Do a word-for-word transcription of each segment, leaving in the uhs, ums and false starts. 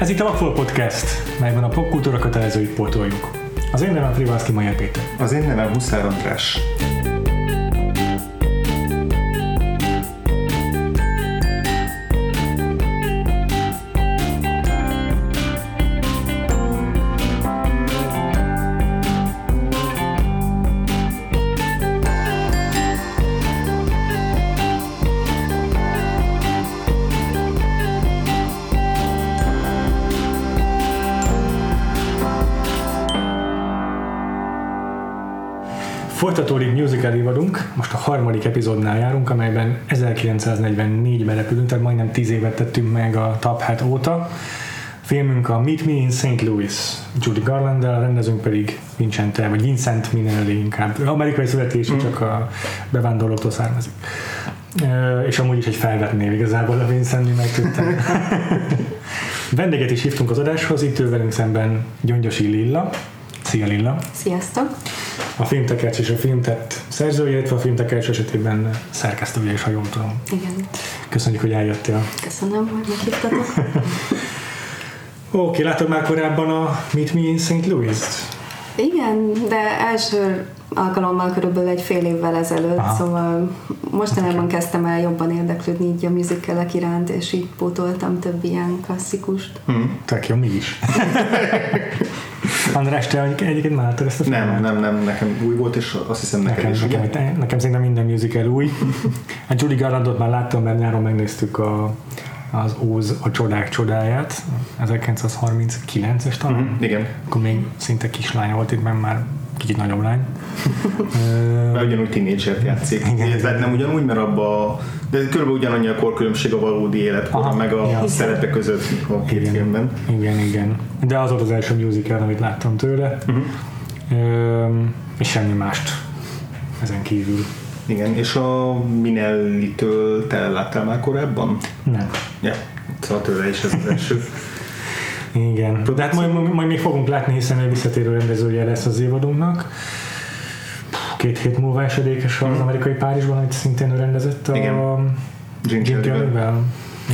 Ez itt a WAKFOL Podcast, melyben a popkultúra kötelezőit pótoljuk. Az én nevem Frivánszki Majel Péter. Az én nevem Huszár András. Folytatódik musical évadunk, most a harmadik epizódnál járunk, amelyben ezerkilencszáznegyvennégyben repülünk, tehát majdnem tíz évet tettünk meg a Top Hat óta. A filmünk a Meet me in Saint Louis, Judy Garlanddal, a rendezőnk pedig Vincent, vagy Vincent Minnelli inkább. Amerikai születésű, mm. csak a bevándorlóktól származik. E, és amúgy is egy felvetnél igazából a Vincent, meg tudtam. Vendéget is hívtunk az adáshoz, itt ő velünk szemben Gyöngyösi Lilla. Szia Lilla! Sziasztok! A Filmtekerc és a Filmtett szerzője, illetve a Filmtekerc esetében szerkesztője is, ha jól tudom. Igen. Köszönjük, hogy eljöttél. Köszönöm, hogy meghívtatok. Oké, okay, látod már korábban a Meet me in Saint Louis-t? Igen, de első alkalommal körülbelül egy fél évvel ezelőtt, aha, szóval mostanában okay. kezdtem el jobban érdeklődni így a musicalek iránt, és így pótoltam több ilyen klasszikust. Hmm, tök jó, mi is. András, te egyébként már láttad ezt a filmet? Nem, nem, nem, nekem új volt, és azt hiszem neked nekem, is. Nekem, nekem szerintem minden musical új. A Judy Garlandot már láttam, mert nyáron megnéztük a, az Óz a csodák csodáját, ezerkilencszázharminckilences talán. Mm-hmm, igen. Akkor még szinte kislány volt, itt már kicsit nagyobb lány. Mert ugyanúgy tínédzsert játszik. Tehát nem ugyanúgy, mert abba, de körülbelül ugyanannyi a korkülönbség a valódi életkor, aha, meg a ja, szerepek között a két igen, filmben. Igen, igen. De az volt az első musical, amit láttam tőle. Uh-huh. Ö, és semmi mást ezen kívül. Igen, és a Minnelli-től te láttál már korábban? Nem. Ja, szóval tőle is ez az első. Igen, de hát majd, majd még fogunk látni, hiszen egy visszatérő rendezője lesz az évadunknak. Két hét múlva esedékes az amerikai Párizsban, amit szintén ő rendezett a Ginger Rogers-vel.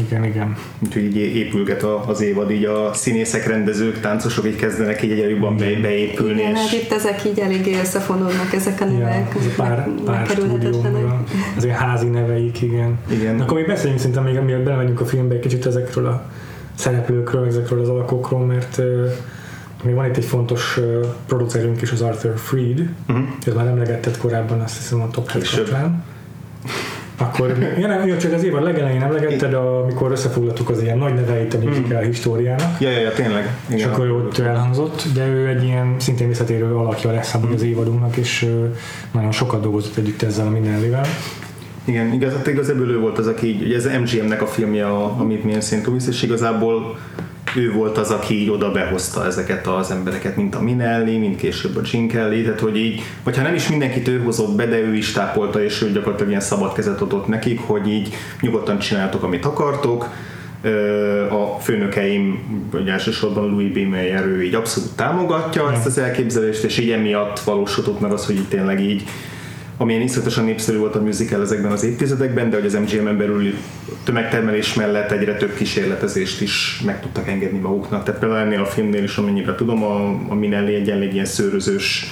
Igen, igen. Úgyhogy így épülget az évad, így a színészek, rendezők, táncosok így kezdenek így egyre jobban be, beépülni. Igen, és... hát itt ezek így eléggé összefonódnak, ezek a nevek. Ja, pár, pár stúdióra, az ilyen házi neveik, igen. igen. Akkor még beszéljünk szinte, még amiatt belemegyünk a filmbe egy kicsit ezekről a szereplőkről, ezekről az alkokról, mert uh, még van itt egy fontos uh, producerünk is, az Arthur Freed, uh-huh. ez már emlegetted korábban, azt hiszem a Top Hat kapcsán. Akkor, ja, nem, jó, csak az évad legelején emlegetted, amikor összefoglaltuk az ilyen nagy neveit a musical uh-huh. históriának. Ja, ja, ja, tényleg. Igen. És akkor ott elhangzott, de ő egy ilyen szintén visszatérő alakja lesz uh-huh. az évadunknak, és uh, nagyon sokat dolgozott együtt ezzel a Minnellivel. Igen, igaz, igazából ő volt az, aki így, ugye ez em gé em-nek a filmje, a, a Meet me in Saint Louis, és igazából ő volt az, aki így oda behozta ezeket az embereket, mint a Minnelli, mint később a Gene Kelly, tehát hogy így, vagy ha nem is mindenkit ő hozott be, de ő is tápolta, és ő gyakorlatilag ilyen szabad kezet adott nekik, hogy így nyugodtan csináltok, amit akartok. A főnökeim, vagy elsősorban Louis B. Mayer, ő így abszolút támogatja ja. ezt az elképzelést, és így emiatt valósított meg az, hogy így tényleg így amilyen iszonyatosan népszerű volt a musical ezekben az évtizedekben, de hogy az em gé em-en belül tömegtermelés mellett egyre több kísérletezést is meg tudtak engedni maguknak. Tehát például ennél a filmnél is, amennyire tudom, a, a Minnelli egy ilyen szőrözős,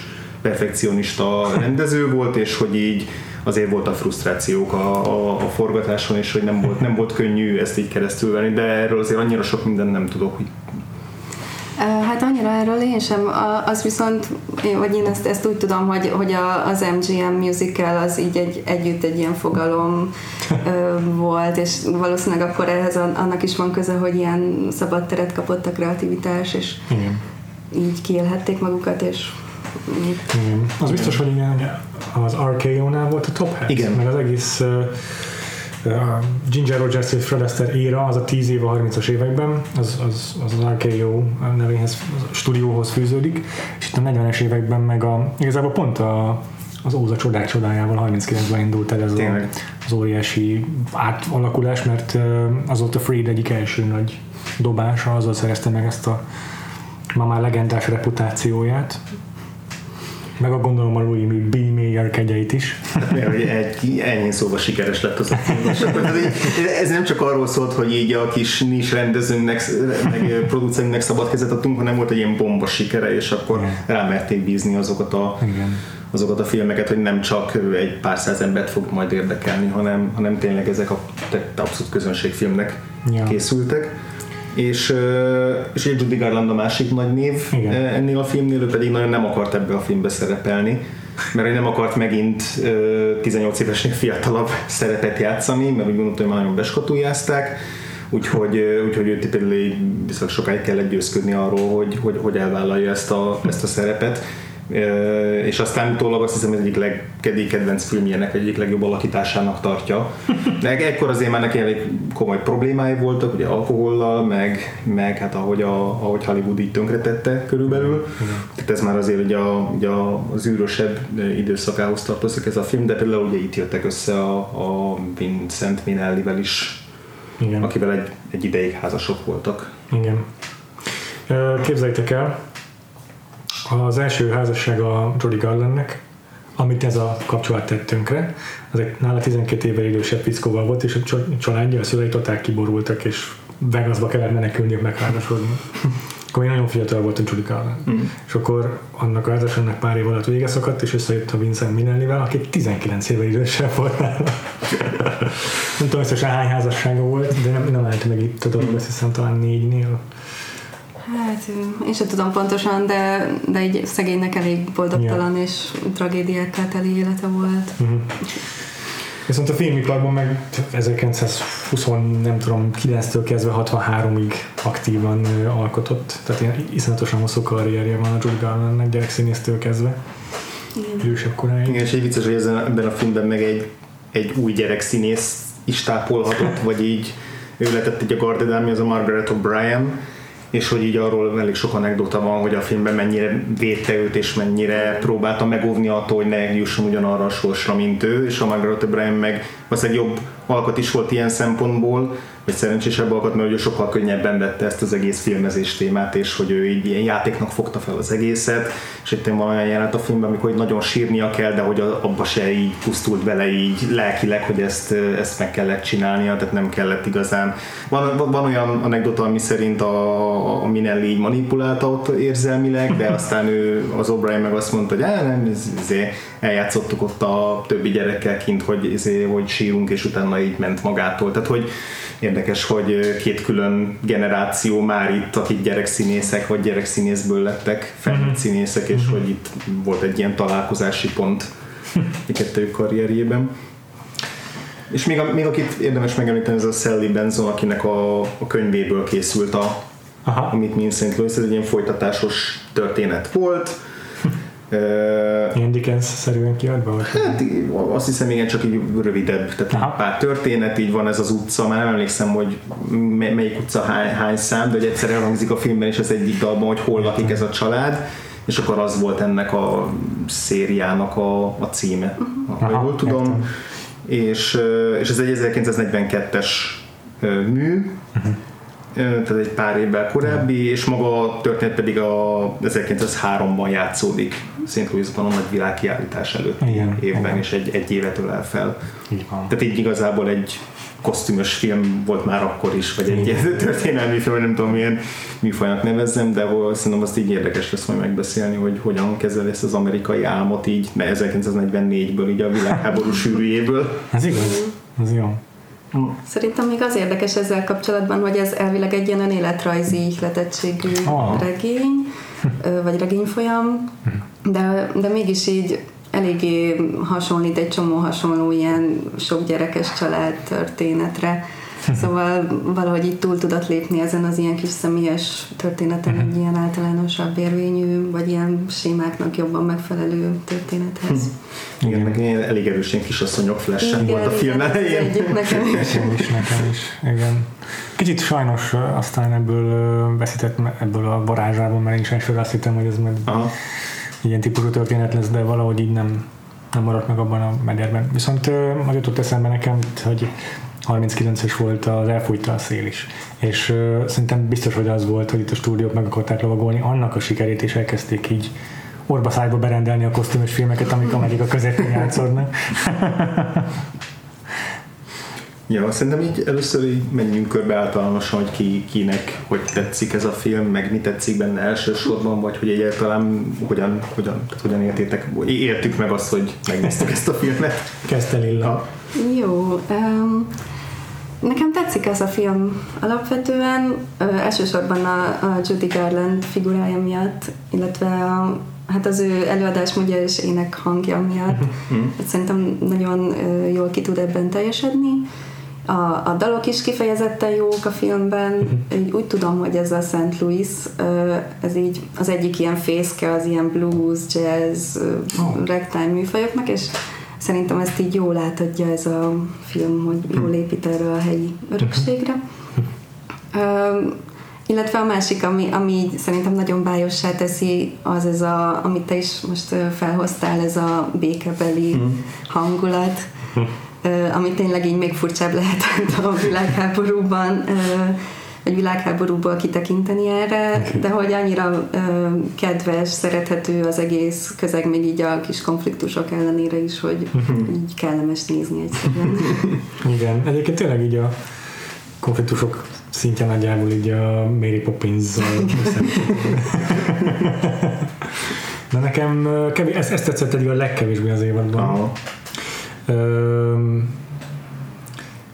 perfekcionista rendező volt, és hogy így azért voltak frusztrációk a, a, a forgatáson, és hogy nem volt, nem volt könnyű ezt így keresztülvenni, de erről azért annyira sok mindent nem tudok. Hát annyira erről én sem, az viszont, vagy én ezt, ezt úgy tudom, hogy, hogy az em gé em musical az így egy, együtt egy ilyen fogalom volt, és valószínűleg akkor ehhez annak is van köze, hogy ilyen szabad teret kapott a kreativitás, és igen. így kiélhették magukat, és igen. Az biztos, hogy igen, az er ká o-nál volt a Top Hat, igen. meg az egész a Ginger Rogers és Fred Astaire éra, az a tíz év a harmincas években, az az, az, az er ká o nevéhez, a stúdióhoz fűződik, és itt a negyvenes években meg a, igazából pont a, az Óz a csodák csodájával harminckilencben indult el ez a, az óriási átalakulás, mert azóta Freed egyik első nagy dobása, azzal szerezte meg ezt a ma már legendás reputációját. Meg a gondolom a Louis B. Mayer kegyeit is. Ennyi szóval sikeres lett az a film. Ez, ez nem csak arról szólt, hogy így a kis nis rendezőnknek, meg producerünknek szabad kezet adtunk, hanem volt egy ilyen bomba sikere, és akkor elmerték bízni azokat a Igen. azokat a filmeket, hogy nem csak egy pár száz embert fog majd érdekelni, hanem, hanem tényleg ezek a abszolút közönségfilmnek ja. készültek. És, és ugye Judy Garland a másik nagy név Igen. ennél a filmnél, ő pedig nagyon nem akart ebbe a filmbe szerepelni, mert ő nem akart megint tizennyolc évesnél fiatalabb szerepet játszani, mert úgy gondolta, hogy nagyon beskatuljázták, úgyhogy, úgyhogy őt például viszont sokáig kellett győzködni arról, hogy, hogy, hogy elvállalja ezt a, ezt a szerepet. Uh, és aztán utólag azt hiszem, hogy egyik legkeddi kedvenc filmjének, egyik legjobb alakításának tartja. De ekkor azért már neki elég komoly problémái voltak, ugye alkohollal, meg, meg hát ahogy, a, ahogy Hollywood így tönkretette körülbelül. Mm-hmm. Tehát ez már azért ugye a, ugye az űrösebb időszakához tartozik ez a film, de például ugye itt jöttek össze a, a Vincent Minnellivel is, Igen. akivel egy, egy ideig házasok voltak. Igen. Képzeljétek el, az első házasság a Judy Garlandnek, amit ez a kapcsolat tett tönkre, az egy nála tizenkét éve idősebb fickóval volt, és a családja, a szülei totál kiborultak, és Vegasba kellett menekülni, megházasodni. Akkor még nagyon fiatal volt a Judy Garland. Mm. És akkor annak a házasságnak pár év alatt vége szakadt, és összejött a Vincent Minnellivel, aki tizenkilenc éve idősebb volt nála. Nem tudom, hogy hány házassága volt, de nem, nem állt meg itt a dolog, azt hiszem talán négynél. Hát én sem tudom pontosan, de, de egy szegénynek elég boldogtalan ja. és tragédiákkal teli élete volt. Uh-huh. Viszont a filmiparban meg ezerkilencszázhúsz nem tudom kilenctől kezdve hatvanháromig aktívan alkotott. Tehát ilyen iszonyatosan hosszú karrierje van a Judy Garlandnek, gyerekszínésztől kezdve. Idősebb koráig. Igen, és egy vicces, hogy ebben a filmben meg egy, egy új gyerekszínész is tápolhatott, vagy így ő letett egy a gardedámi, az a Margaret O'Brien, és hogy így arról elég sok anekdota van, hogy a filmben mennyire védte őt, és mennyire próbálta megóvni attól, hogy ne jusson ugyanarra a sorsra, mint ő, és a Margaret O'Brien meg az egy jobb alkat is volt ilyen szempontból, vagy szerencsésebb alkat, mert ő sokkal könnyebben vette ezt az egész filmezés témát, és hogy ő így ilyen játéknak fogta fel az egészet, és itt van olyan jelenet a filmben, amikor nagyon sírnia kell, de hogy abba se így pusztult bele így lelkileg, hogy ezt, ezt meg kellett csinálnia, tehát nem kellett igazán. Van, van olyan anekdota, ami szerint a, a Minnelli így manipulálta ott érzelmileg, de aztán ő, az O'Brien meg azt mondta, hogy á, nem, ez, ezért eljátszottuk ott a többi gyerekkel kint, hogy, ezért, hogy sírunk, és utána így ment magától. Tehát, hogy érdekes, hogy két külön generáció már itt, akik gyerekszínészek, vagy gyerekszínészből lettek felnőtt színészek, és hogy itt volt egy ilyen találkozási pont a kettőjük karrierjében. És még, a, még akit érdemes megemlíteni, ez a Sally Benson, akinek a, a könyvéből készült a, a Meet me in Saint Louis, ez egy ilyen folytatásos történet volt. Ilyen Dickens-szerűen kiadva? Hát, azt hiszem, igen, csak így rövidebb, tehát Aha. pár történet, így van ez az utca, már nem emlékszem, hogy melyik utca hány, hány szám, de hogy egyszer elhangzik a filmben és az egyik dalban, hogy hol lakik ez a család, és akkor az volt ennek a szériának a, a címe, ahogy jól tudom, és, és ez egy ezerkilencszáznegyvenkettes mű, uh-huh. tehát egy pár évvel korábbi, és maga a történet pedig a ezerkilencszázháromban játszódik, Saint Louisban a nagy világkiállítás előtt igen, évben, igen. és egy, egy évet ölel fel. Így van. Tehát így igazából egy kosztümös film volt már akkor is, vagy egy igen. történelmi film, nem tudom milyen műfajnak nevezzem, de szerintem azt így érdekes lesz majd megbeszélni, hogy hogyan kezel ezt az amerikai álmot így, mert ezerkilencszáznegyvennégyből, így a világháború sűrűjéből. Ez igaz, ez jó. Szerintem még az érdekes ezzel kapcsolatban, hogy ez elvileg egy ilyen önéletrajzi ihletettségű oh. regény, vagy regényfolyam, de, de mégis így eléggé hasonlít egy csomó hasonló ilyen sok gyerekes család történetre. Szóval valahogy így túl tudott lépni ezen az ilyen kis személyes történeten egy ilyen általánosabb érvényű, vagy ilyen sémáknak jobban megfelelő történethez. Igen, meg ilyen elég erős ilyen kisasszonyok flash-en volt a film elején. Együtt nekem is. is, nekem is. Igen. Kicsit sajnos aztán ebből veszített ebből a varázsában, mert én is elsőre azt hittem, hogy ez meg Aha. ilyen típusú történet lesz, de valahogy így nem, nem maradt meg abban a mederben. Viszont az jutott eszembe nekem, hogy harminckilences volt az Elfújta a szél is. És uh, szerintem biztos, hogy az volt, hogy itt a stúdiók meg akarták lovagolni annak a sikerét, és elkezdték így orbaszájba berendelni a kosztümös filmeket, amik Amerika közepén játszódnak. Ja, szerintem így először így menjünk körbe általánosan, hogy ki, kinek, hogy tetszik ez a film, meg mi tetszik benne elsősorban, vagy hogy egyáltalán hogyan, hogyan, hogyan értétek, értük meg azt, hogy megnéztek ezt a filmet. Kezdte Lilla. Jó, um, nekem tetszik ez a film alapvetően, uh, elsősorban a, a Judy Garland figurája miatt, illetve a, hát az ő előadásmódja és ének hangja miatt. Hát szerintem nagyon uh, jól ki tud ebben teljesedni. A, a dalok is kifejezetten jók a filmben, uh-huh. Úgy tudom, hogy ez a Saint Louis, ez így az egyik ilyen fészke, az ilyen blues, jazz, oh. ragtime műfajoknak, és szerintem ezt így jól átadja ez a film, hogy jól épít erre a helyi örökségre. Uh-huh. Uh, illetve a másik, ami, ami szerintem nagyon bájossá teszi, az ez a, amit te is most felhoztál, ez a békebeli uh-huh. hangulat, uh-huh. ami tényleg így még furcsább lehetett a világháborúban, vagy világháborúból kitekinteni erre, de hogy annyira kedves, szerethető az egész közeg, még így a kis konfliktusok ellenére is, hogy így kellemes nézni egyszerűen. Igen, egyébként tényleg így a konfliktusok szintje nagyjából így a Mary Poppins-zal de nekem kevés, ez, ez tetszett egy a legkevésbé az évadban. Aha.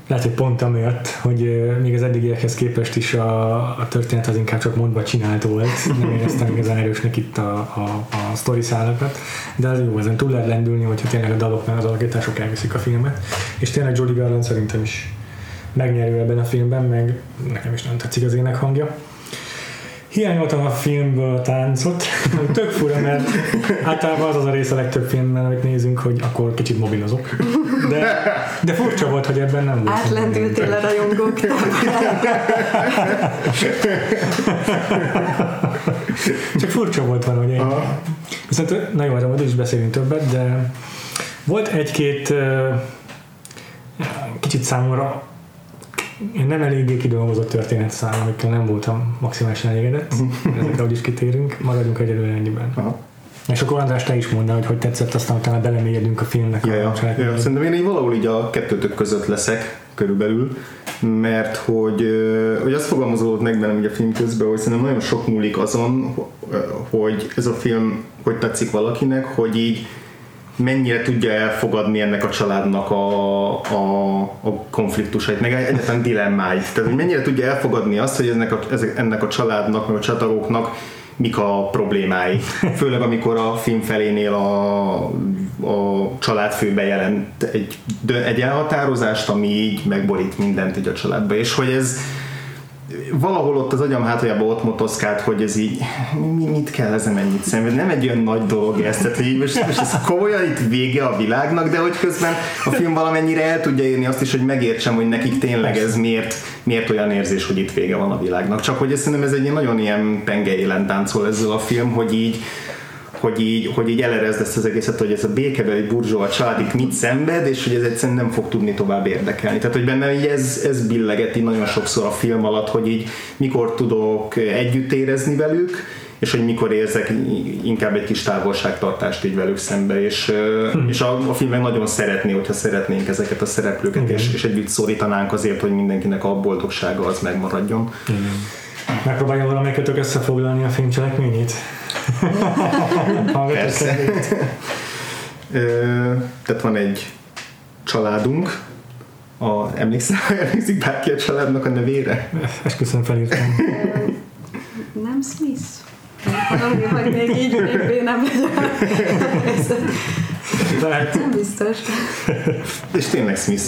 Lehet, hogy pont amiatt, hogy még az eddigiekhez képest is a, a történet az inkább csak mondva csinált volt, nem éreztem igazán erősnek itt a, a, a sztori szálakat, de az jó, ezen túl lehet lendülni, hogyha tényleg a dalok, mert az alakítások elviszik a filmet, és tényleg Judy Garland szerintem is megnyerő ebben a filmben, meg nekem is nem tetszik az ének hangja. Hiányoltam a filmből a táncot, tök fura, mert általában az az a része a legtöbb filmben, amit nézünk, hogy akkor kicsit mobilozok. De, de furcsa volt, hogy ebben nem volt. Átlendültél a rajongóktól. Csak furcsa volt valahogy ennyi. Viszont na jó, arra is beszélünk többet, de volt egy-két kicsit számomra én nem eléggé kidolgozott történetszál, amikkel nem voltam maximálisan elégedett, ezekre úgyis kitérünk, maradjunk egyelőre ennyiben. Aha. És akkor András, te is mondd, hogy hogy tetszett, aztán utána belemélyedünk a filmnek. Ja, ja, ja. Szerintem én így valahogy így a kettőtök között leszek körülbelül, mert hogy, hogy azt fogalmazódott meg velem a film közben, hogy szerintem nagyon sok múlik azon, hogy ez a film hogy tetszik valakinek, hogy így mennyire tudja elfogadni ennek a családnak a, a, a konfliktusait, meg egyáltalán dilemmáit. Tehát, hogy mennyire tudja elfogadni azt, hogy ennek a, ennek a családnak, meg a csatagoknak mik a problémái. Főleg, amikor a film felénél a, a családfő bejelent egy, egy elhatározást, ami így megborít mindent így a családba. És hogy ez valahol ott az agyam hátaljában ott motoszkált, hogy ez így, mit kell ezen ennyit szenvedni, nem egy olyan nagy dolog ez, tehát így most, most ez komolyan itt vége a világnak, de hogy közben a film valamennyire el tudja érni azt is, hogy megértsem, hogy nekik tényleg ez miért, miért olyan érzés, hogy itt vége van a világnak. Csak hogy szerintem ez egy nagyon ilyen penge élen táncol ezzel a film, hogy így hogy így, hogy így elerezd ezt az egészet, hogy ez a békebeli burzsóa család itt mit szenved, és hogy ez egyszerűen nem fog tudni tovább érdekelni. Tehát, hogy benne így ez, ez billegeti nagyon sokszor a film alatt, hogy így mikor tudok együtt érezni velük, és hogy mikor érzek inkább egy kis távolságtartást így velük szembe, és, hmm. és a, a film meg nagyon szeretné, hogyha szeretnénk ezeket a szereplőket, hmm. és, és együtt szorítanánk azért, hogy mindenkinek a boldogsága az megmaradjon. Hmm. Megpróbálja valamelyiket összefoglalni a film cselekményét? Persze. Ö, tehát van egy családunk, a, emlékszel, emlékszik bárki a családnak a nevére? Esküszöm, felírtam. Nem Smith. Valami, hogy még így nem vagyok. Nem biztos. És tényleg Smith.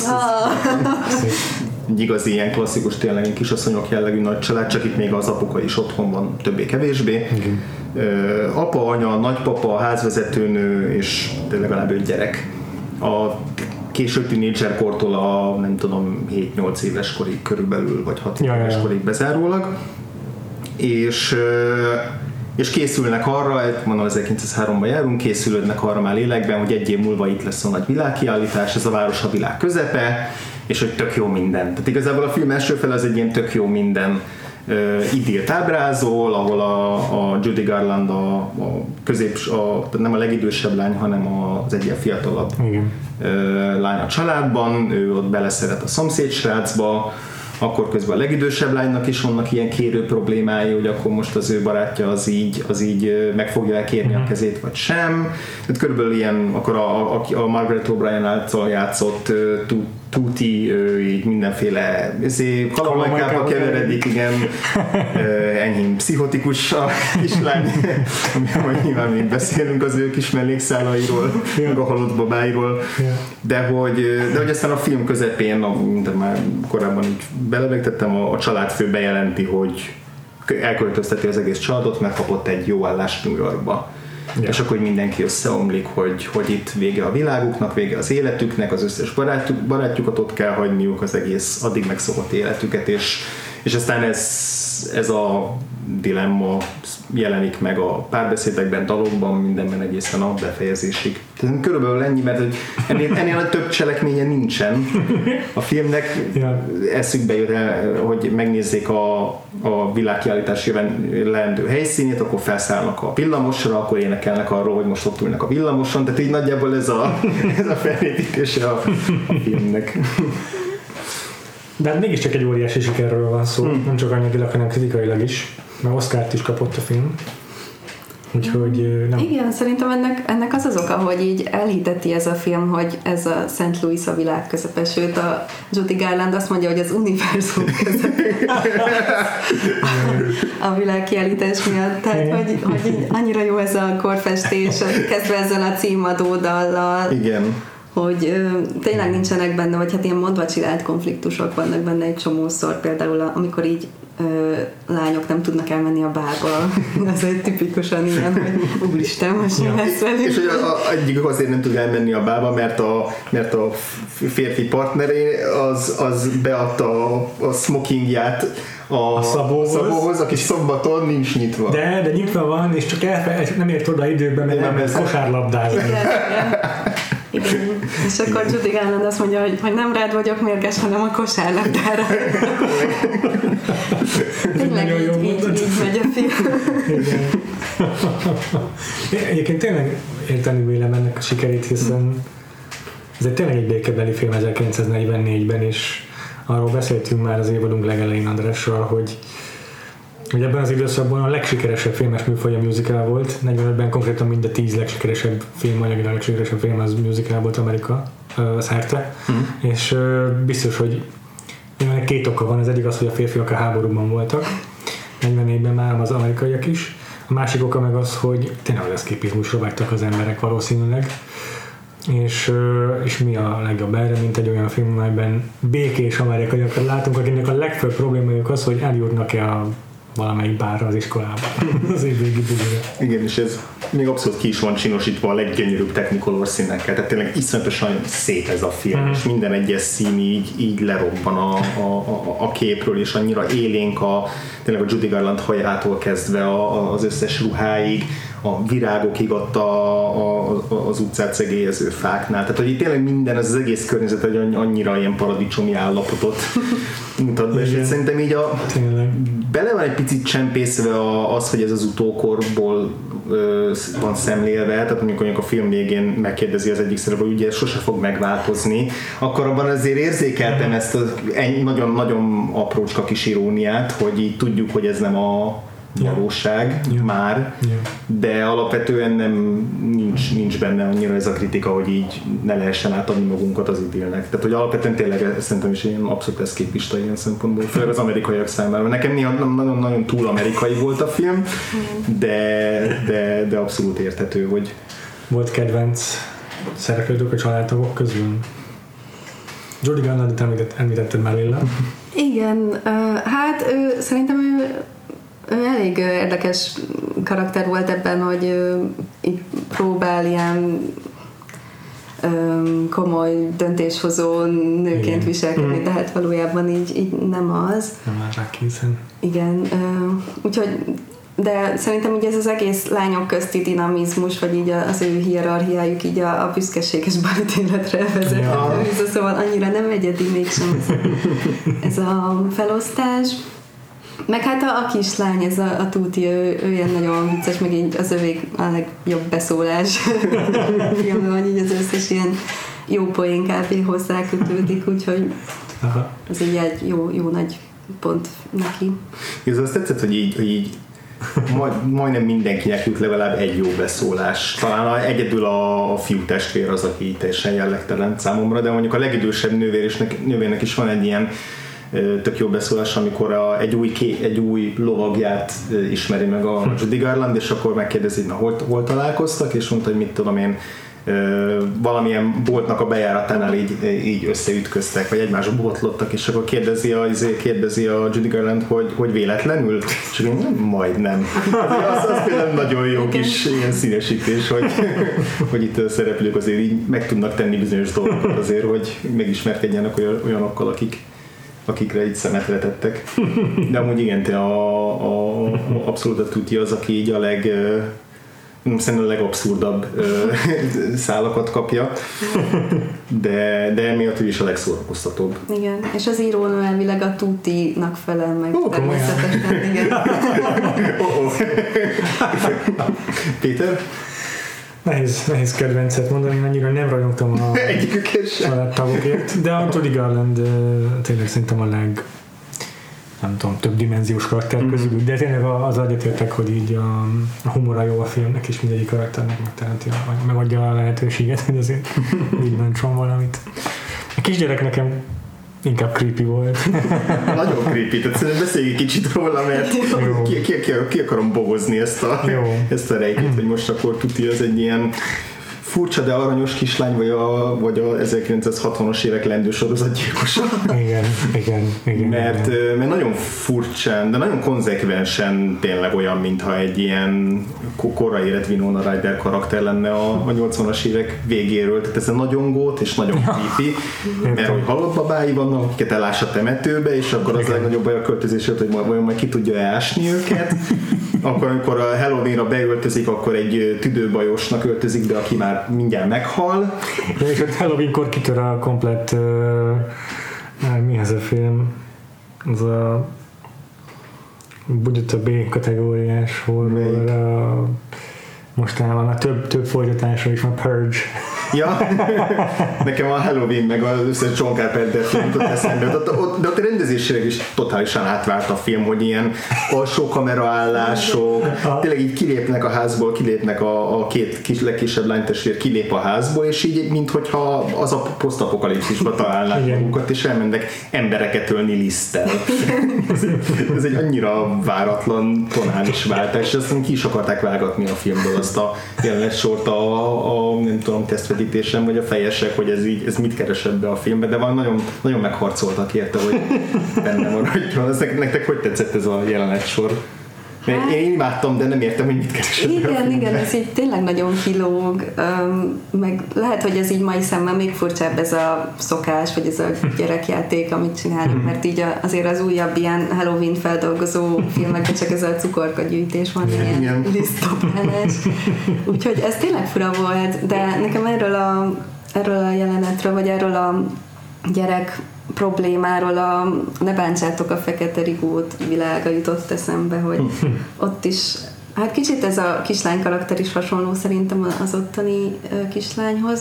Egy igazi ilyen klasszikus, tényleg egy kisasszonyok jellegű nagy család, csak itt még az apuka is otthon van, többé-kevésbé. Uh-huh. Apa, anya, nagypapa, házvezetőnő, és legalább öt gyerek. A késő tínédzserkortól a nem tudom, hét-nyolc éves korig körülbelül, vagy hat ja, éves ja. korig bezárólag. És, és készülnek arra, mondom, ezerkilencszázháromban járunk, készülődnek arra már lélekben, hogy egy év múlva itt lesz a nagy világkiállítás, ez a város a világ közepe, és hogy tök jó minden. Tehát igazából a film első fel az egy ilyen tök jó minden idilt ábrázol, ahol a, a Judy Garland a, a középs, a, nem a legidősebb lány, hanem az egy ilyen fiatalabb igen. lány a családban, ő ott beleszeret a szomszédsrácba, akkor közben a legidősebb lánynak is vannak ilyen kérő problémái, hogy akkor most az ő barátja az így, az így meg fogja kérni a kezét, vagy sem. Tehát körülbelül ilyen, akkor a, a, a Margaret O'Brien által játszott tuti, így mindenféle kalamajkába keveredik, igen, enyhén pszichotikus a kislány, amiről nyilván még beszélünk az ő kis mellékszálairól, meg a halott babáiról, de hogy, de hogy aztán a film közepén, mint már korábban így belevegtettem, a, a családfő bejelenti, hogy elköltözteti az egész családot, mert kapott egy jó állást New Yorkba. Ja. És akkor mindenki összeomlik, hogy, hogy itt vége a világuknak, vége az életüknek, az összes barátjuk, barátjukat ott kell hagyniuk, az egész addig megszokott életüket, és, és aztán ez, ez a dilemma jelenik meg a párbeszédekben, dalokban, mindenben egészen a befejezésig. Tehát körülbelül ennyi, mert ennél, ennél a több cselekménye nincsen a filmnek. Ja. Eszükbe jut el, hogy megnézzék a, a világkiállítás leendő helyszínét, akkor felszállnak a villamosra, akkor énekelnek arról, hogy most ott ülnek a villamoson, tehát így nagyjából ez a, ez a felépítése a, a filmnek. De hát mégiscsak egy óriási sikerről van szó, hmm. nem csak anyagilag, hanem kritikailag is, mert Oscart is kapott a film. Úgyhogy nem. Igen, szerintem ennek, ennek az az oka, hogy így elhiteti ez a film, hogy ez a Saint Louis a világ közepe, sőt a Judy Garland azt mondja, hogy az univerzum közepe a világkiállítás miatt, tehát hogy, hogy annyira jó ez a korfestés, kezdve ezzel a címadódallal. Igen. Hogy ö, tényleg nincsenek benne, vagy hát ilyen mondva csinált konfliktusok vannak benne egy csomószor, például a, amikor így ö, lányok nem tudnak elmenni a bárba, az egy tipikusan ilyen, hogy úristen, most ja. mi lesz velük. És hogy egyik azért nem tud elmenni a bárba, mert a, mert a férfi partneré az, az beadta a, a smokingját a, a szabóhoz. szabóhoz, aki szombaton nincs nyitva. De, de nyitva van, és csak elfe- nem ért oda időben, mert nem ért kosárlabdázni. Igen. És akkor Judy Garland azt mondja, hogy, hogy nem rád vagyok mérges, hanem a kosárlabdára. Tényleg így, így, így megy a film. Egyébként tényleg érteni vélem ennek a sikerét, hiszen ez egy tényleg egy békebeli film ezerkilencszáznegyvennégyben, és arról beszéltünk már az évadunk legelején Andrásról, hogy hogy ebben az időszakban a legsikeresebb filmes műfaj a musical volt, negyvenötben konkrétan mind a tíz legsikeresebb film, anyagilag a legsikeresebb film az musical volt Amerika szerte, mm. és ö, biztos, hogy ennek két oka van, az egyik az, hogy a férfiak a háborúban voltak, negyvennégyben már az amerikaiak is, a másik oka meg az, hogy tényleg az eszképizmusra vágytak az emberek valószínűleg, és, ö, és mi a legjobb erre, mint egy olyan film, amelyben békés amerikaiakat látunk, akinek a legfőbb problémájuk az, hogy eljutnak-e a valamelyik bárra az iskolában. Az év végig igen, és ez még abszolút ki is van csinosítva a leggyönyörűbb technicolor színekkel, tehát tényleg iszonyatosan szép ez a film, mm. és minden egyes szín így, így lerobban a, a, a, a képről, és annyira élénk a, tényleg a Judy Garland hajától kezdve a, a, az összes ruháig, a virágokig ott a, a, a, az utcát szegélyező fáknál. Tehát, hogy tényleg minden, az, az egész környezet egy annyira ilyen paradicsomi állapotot mutat be, és szerintem így a, bele van egy picit csempészve a, az, hogy ez az utókorból ö, van szemlélve, tehát amikor a film végén megkérdezi az egyik szereplő, hogy ugye sose fog megváltozni, akkor abban azért érzékeltem ezt a nagyon-nagyon aprócska kis iróniát, hogy így tudjuk, hogy ez nem a valóság yeah. már, yeah. de alapvetően nem nincs, nincs benne annyira ez a kritika, hogy így ne lehessen átadni magunkat az idélnek. Tehát, hogy alapvetően tényleg szerintem is ilyen abszolút eszképista ilyen szempontból, főleg az amerikaiak számára. Nekem néha nagyon-nagyon túl amerikai volt a film, de, de, de abszolút érthető, hogy... Volt kedvenc szereplődők a családtagok közül? Judy Garland említetted már, Lilla? Igen, uh, hát ő, szerintem ő Ő elég érdekes karakter volt ebben, hogy itt próbál ilyen öm, komoly döntéshozó nőként igen. viselkedni, mm. de hát valójában így, így nem az. Nem áll rá készen. Igen, öm, úgyhogy, de szerintem ugye ez az egész lányok közti dinamizmus, vagy így az ő hierarchiájuk így a, a büszkeséges balotéletre vezethető, ja. szóval annyira nem egyedi mégsem ez a felosztás. Meg hát a, a kislány, ez a, a Tuti, ő, ő ilyen nagyon vicces, meg így az övék a legjobb beszólás filmben van, így az összes ilyen jó poénkább így hozzákötődik, úgyhogy aha, ez így egy jó, jó nagy pont neki. Ez azt tetszett, hogy így, hogy így majd, majdnem mindenkinek jut legalább egy jó beszólás. Talán egyedül a, a fiú testvér az, aki teljesen jellegtelen számomra, de mondjuk a legidősebb nővér is, nővérnek is van egy ilyen tök jó beszólás, amikor a, egy, új ké, egy új lovagját ismeri meg a Judy Garland, és akkor megkérdezi, na hol, hol találkoztak, és mondta, hogy mit tudom én, valamilyen boltnak a bejáratánál így, így összeütköztek, vagy egymásra botlottak, és akkor kérdezi a, kérdezi a Judy Garland, hogy, hogy véletlenül? És akkor nem, majdnem. Az, az például nagyon jó kis ilyen színesítés, hogy, hogy itt szereplők azért így meg tudnak tenni bizonyos dolgokat azért, hogy megismerkedjenek olyanokkal, akik akikre így szemet vetettek. De amúgy igen, te a, a, a abszolút a Tuti az, aki így a leg szerintem a legabszurdabb szálakat kapja, de, de emiatt ő is a legszórakoztatóbb. Igen, és az írónő elvileg a Tuti-nak felel meg. Ó, természetesen, igen. Oh-oh. Péter? Nehéz, nehéz kedvencet mondani, én annyira nem rajongtam a családtagokért, de a Judy Garland tényleg szerintem a leg, nem tudom, több dimenziós karakter közül, mm-hmm. de tényleg az egyetértek, hogy így a, a humora jó a filmnek, és mindegyik karakternek megteremti, megadja a lehetőséget, hogy azért így mentson valamit. A kisgyerek nekem inkább creepy volt. Nagyon creepy, tehát szerintem beszéljük kicsit róla, mert ki, ki, ki, ki akarom bogozni ezt a, ezt a rejtét, hogy most akkor Tuti az egy ilyen furcsa, de aranyos kislány, vagy a, vagy a ezerkilencszázhatvanas évek lendő sorozatgyilkosa. Igen, igen, igen. Mert, igen. mert nagyon furcsán, de nagyon konzekvensen tényleg olyan, mintha egy ilyen korra érett Winona Ryder karakter lenne a, a nyolcvanas évek végéről. Tehát ez a nagyon gót és nagyon creepy, ja. mert hogy halott babái vannak, akiket elás a temetőbe, és akkor az igen. legnagyobb baj a költözésért, hogy majd, majd, majd ki tudja elásni őket. Akkor, amikor a Halloweenra beöltözik, akkor egy tüdőbajosnak öltözik, de aki már mindjárt meghal. De és ott Halloweenkor kitör a komplett uh, mi ez a film? Az a Budita B kategóriás horror uh, mostanában a több, több folytatásra is van Purge. Ja, nekem a Halloween meg az összes John Carpenter filmet eszembe, de ott, de ott a rendezésileg is totálisan átvált a film, hogy ilyen alsó kameraállások, tényleg így kilépnek a házból, kilépnek a, a két kis, legkisebb lánytestvér kilép a házból, és így minthogyha az a posztapokalipszisba találnák magukat, és elmennek embereket ölni liszttel. ez, egy, ez egy annyira váratlan tonális váltás, és ki is akarták vágatni a filmből azt a jelenet sort a, a, a nem tudom, tesztvet vagy a fejesek, hogy ez, így, ez mit keres ebbe a filmbe, de van nagyon, nagyon megharcoltak érte, hogy benne maradjon. Nektek hogy tetszett ez a jelenetsor? Hát, én imádtam, de nem értem, hogy mit keres ebbe igen, a filmbe. Igen, ez így tényleg nagyon kilóg, meg lehet, hogy ez így mai szemmel még furcsább ez a szokás, vagy ez a gyerekjáték, amit csinálunk, mert így azért az újabb ilyen Halloween feldolgozó filmekben csak ez a cukorkagyűjtés van, igen, ilyen disztopálás. Úgyhogy ez tényleg fura volt, de nekem erről a, erről a jelenetről, vagy erről a gyerek problémáról a ne bántsátok a fekete rigót világa jutott eszembe, hogy ott is hát kicsit ez a kislány karakter is hasonló szerintem az ottani kislányhoz,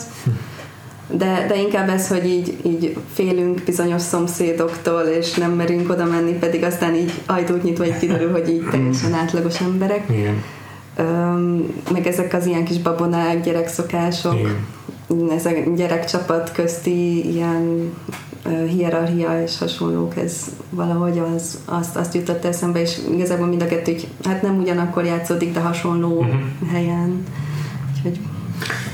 de, de inkább ez, hogy így, így félünk bizonyos szomszédoktól és nem merünk oda menni, pedig aztán így ajtót nyitva egy kiderül, hogy így teljesen átlagos emberek. Igen. Öm, meg ezek az ilyen kis babonák, gyerekszokások. Igen. Ez a gyerekcsapat közti ilyen uh, hierarchia és hasonlók, ez valahogy az, azt, azt jutott eszembe, és igazából mind a kettő, hát nem ugyanakkor játszódik, de hasonló mm-hmm. helyen. Úgyhogy...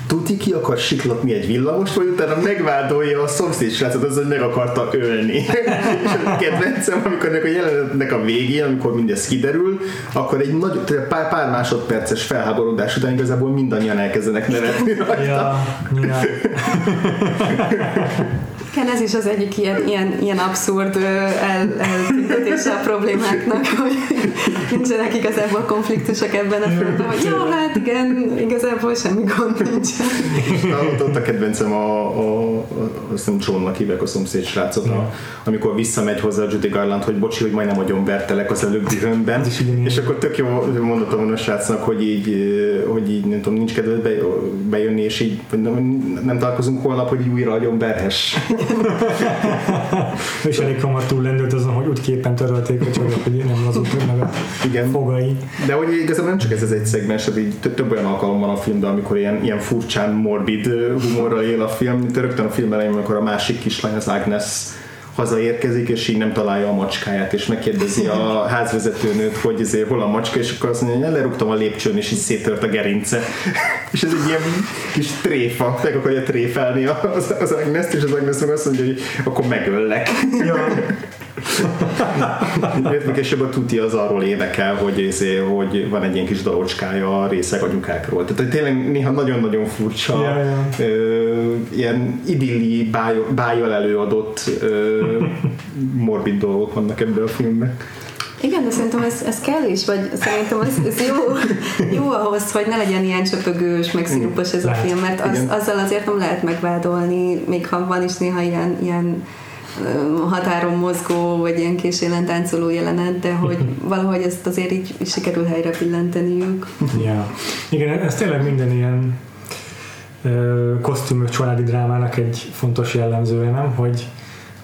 Tuti ki akar siklatni egy villamos, vagy utána megvádolja a szomszédsrácot, az, hogy meg akarta ölni. És a kedvencem, amikor ennek a jelenetnek a végén, amikor mindez kiderül, akkor egy nagy, pár, pár másodperces felháborodás után igazából mindannyian elkezdenek nevetni rajta. Ja, ja. Igen, ez is az egyik ilyen, ilyen, ilyen abszurd eltüntetése el, a problémáknak, hogy nincsenek igazából konfliktusok ebben a filmben, hogy jó, hát igen, igazából semmi gond nincsen. Ott, ott a kedvencem a, a, a Johnnak hívják a szomszéd srácot, a, amikor visszamegy hozzá a Judy Garland, hogy bocsi, hogy majdnem agyon vertelek az előbb dühömben, és akkor tök jó mondatom a srácnak, hogy így, hogy így nem tudom, nincs kedved be, bejönni, és így nem, nem találkozunk holnap, hogy újra agyon verhess. És elég hamar túl lendült azon, hogy úgy képen törölték a csodát, hogy én nem lazultak meg a igen. fogai. De hogy igazából nem csak ez az egy szegmens, hogy így több olyan alkalom van a filmben, amikor ilyen, ilyen furcsán morbid humorral él a film, mint rögtön a film elején, amikor a másik kislány, az Agnes hazaérkezik, és így nem találja a macskáját, és megkérdezi a házvezetőnőt, hogy ezért hol a macska, és akkor azt mondja, hogy lerúgtam a lépcsőn, és így széttört a gerince. És ez egy ilyen kis tréfa, meg akarja tréfálni az, az Agnes-t, és az Agnes meg azt mondja, hogy akkor megöllek. Mert később a tuti az arról énekel, hogy, hogy van egy ilyen kis dalocskája a részeg anyukákról. Tehát tényleg néha nagyon-nagyon furcsa, yeah, yeah. Ö, ilyen idilli, bájjal előadott ö, morbid dolgok vannak ebben a filmben. Igen, de szerintem ez, ez kell is, vagy szerintem ez, ez jó, jó ahhoz, hogy ne legyen ilyen csöpögős, meg szirupos ez a film, mert az, azzal azért nem lehet megvádolni, még ha van is néha ilyen, ilyen határon mozgó, vagy ilyen késélen táncoló jelenet, de hogy valahogy ezt azért így sikerül helyre pillanteniük. Yeah. Igen, ez tényleg minden ilyen ö, kosztümös családi drámának egy fontos jellemzője, nem? Hogy,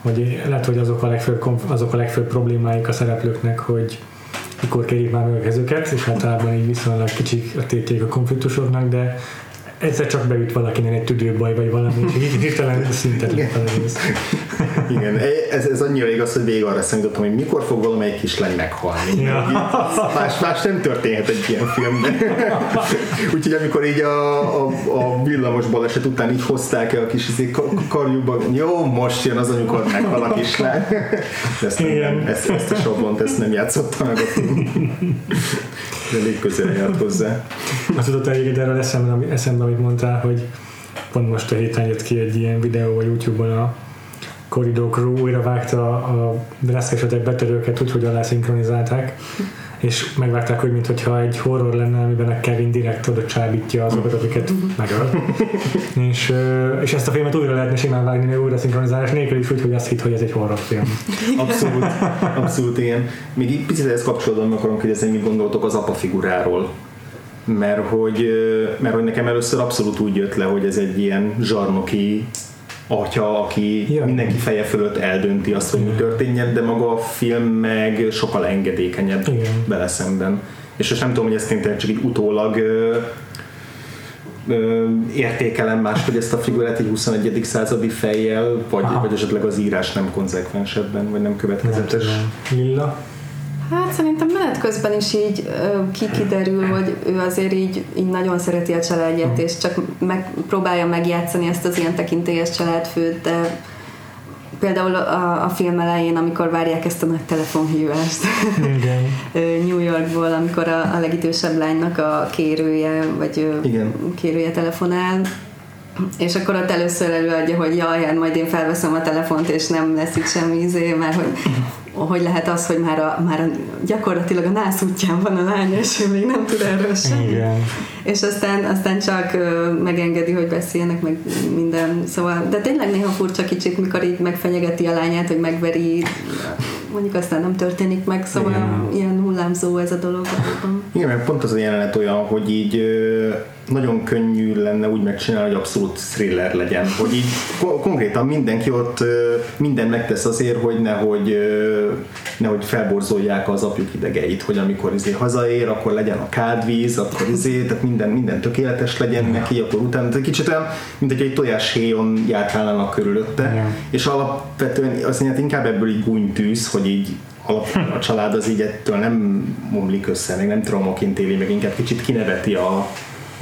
hogy lehet, hogy azok a legfőbb, azok a legfőbb problémáik a szereplőknek, hogy mikor kérjük már meg ezüket, és általában így viszonylag kicsik a tétjék a konfliktusoknak, de egyszer csak beüt valakinek egy tüdőbaj, vagy valami, és így hirtelen szintet lett az egész. Igen, ez, ez annyira igaz, hogy végig arra számítottam, hogy mikor fog valamelyik kislány meghalni. Ja. Más, más nem történhet egy ilyen filmben. Úgyhogy amikor így a, a, a villamos baleset után így hozták el a kis karjukban, jó, most jön az, amikor meghal a kislány. Ezt, nem, ezt, ezt a sablont, ezt nem játszottam meg a film. De elég közel járt hozzá. Azt tudod elég, erről eszembe, eszembe, amit mondtál, hogy pont most a héten jött ki egy ilyen videó a YouTube-on, a Corridor Crew újra vágta a rászkesetek betörőket úgy, hogy alá szinkronizálták, és megvágták, hogy mintha egy horror lenne, amiben a Kevin direkt oda csábítja azokat, akiket megöl. és, és ezt a filmet újra lehetne simán vágni, mert újra szinkronizálás nélkül is úgy, hogy azt hitt, hogy ez egy horrorfilm. Abszolút, abszolút igen. Még így picit ehhez kapcsolatban akarom kérdezni, mit gondoltok az apa figuráról. Mert hogy, mert hogy nekem először abszolút úgy jött le, hogy ez egy ilyen zsarnoki atya, aki ja. mindenki feje fölött eldönti azt, hogy mi történjen, de maga a film meg sokkal engedékenyebb vele szemben. És most nem tudom, hogy ezt tényleg csak így utólag ö, ö, értékelem máshogy ezt a figurát egy huszonegyedik századi fejjel, vagy, vagy esetleg az írás nem konzekvensebben, vagy nem következetes. Lilla? Hát szerintem menet közben is így kikiderül, hogy ő azért így, így nagyon szereti a családját, és csak megpróbálja megjátszani ezt az ilyen tekintélyes családfőt, de például a, a film elején, amikor várják ezt a nagy telefonhívást New Yorkból, amikor a, a legidősebb lánynak a kérője, vagy igen. kérője telefonál, és akkor ott először előadja, hogy jaj, hát majd én felveszem a telefont, és nem lesz itt semmi izé, mert hogy hogy lehet az, hogy már, a, már a, gyakorlatilag a nász útján van a lány, és még nem tud erről semmit. És aztán, aztán csak ö, megengedi, hogy beszélnek, meg minden. Szóval, de tényleg néha furcsa kicsit, mikor így megfenyegeti a lányát, hogy megveri, mondjuk aztán nem történik meg, szóval igen. ilyen hullámzó ez a dolog. Igen, mert pont az a jelenet olyan, hogy így ö, nagyon könnyű lenne úgy megcsinálni, hogy abszolút thriller legyen, hogy így ko- konkrétan mindenki ott ö, minden megtesz azért, hogy nehogy, ö, nehogy felborzolják az apjuk idegeit, hogy amikor izé hazaér, akkor legyen a kádvíz, akkor izé, tehát minden, minden tökéletes legyen yeah. neki, akkor utána kicsit olyan, mint hogy egy tojáshéjon járkálnának körülötte, yeah. és alapvetően azt mondja, inkább ebből így gúnytűz, hogy így a család az így ettől nem omlik össze, meg nem traumaként éli, meg inkább kicsit kineveti a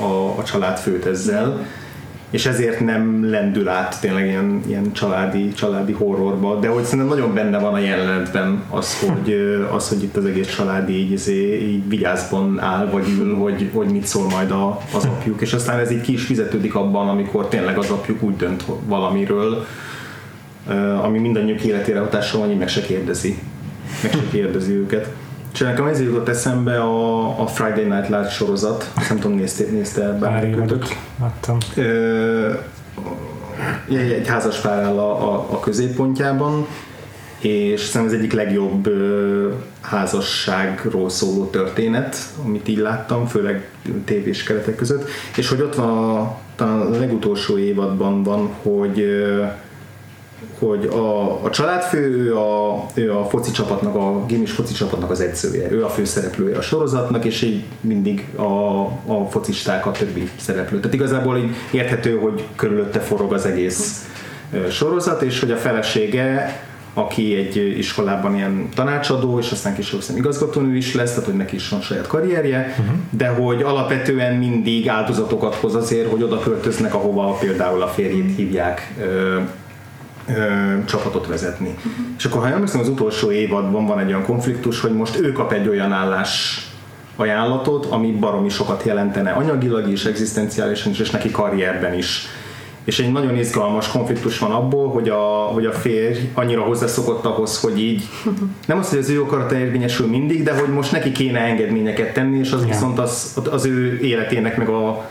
a, a családfőt ezzel, és ezért nem lendül át tényleg ilyen, ilyen családi, családi horrorba, de hogy szerintem nagyon benne van a jelenetben az, hogy, az, hogy itt az egész család így, így vigyázban áll, vagy ül, hogy, hogy mit szól majd a, az apjuk, és aztán ez így ki is fizetődik abban, amikor tényleg az apjuk úgy dönt valamiről, ami mindannyiuk életére hatással annyi, meg se kérdezi. Meg se kérdezi őket. És nekem ezért jutott eszembe a, a Friday Night Live sorozat. Azt nem tudom, néztél, néztél bármikor. Láttam. Egy házas pár áll a, a, a középpontjában, és szerintem az egyik legjobb ö, házasságról szóló történet, amit így láttam, főleg tévés keretek között, és hogy ott van a, talán a legutolsó évadban van, hogy ö, hogy a, a családfő, ő a, ő a foci csapatnak, a gimis foci csapatnak az edzője, ő a főszereplője a sorozatnak, és így mindig a, a focisták a többi szereplő. Tehát igazából így érthető, hogy körülötte forog az egész sorozat, és hogy a felesége, aki egy iskolában ilyen tanácsadó, és aztán később igazgatónő is lesz, tehát hogy neki is van saját karrierje, uh-huh. de hogy alapvetően mindig áldozatokat hoz azért, hogy oda költöznek, ahova például a férjét hívják Ö, csapatot vezetni. Uh-huh. És akkor, ha emlékszem, az utolsó évadban van egy olyan konfliktus, hogy most ő kap egy olyan állás ajánlatot, ami baromi sokat jelentene anyagilag is, egzisztenciálisan is, és neki karrierben is. És egy nagyon izgalmas konfliktus van abból, hogy a, hogy a férj annyira hozzászokott ahhoz, hogy így nem az, hogy az ő akarata érvényesül mindig, de hogy most neki kéne engedményeket tenni, és az yeah. viszont az, az ő életének meg a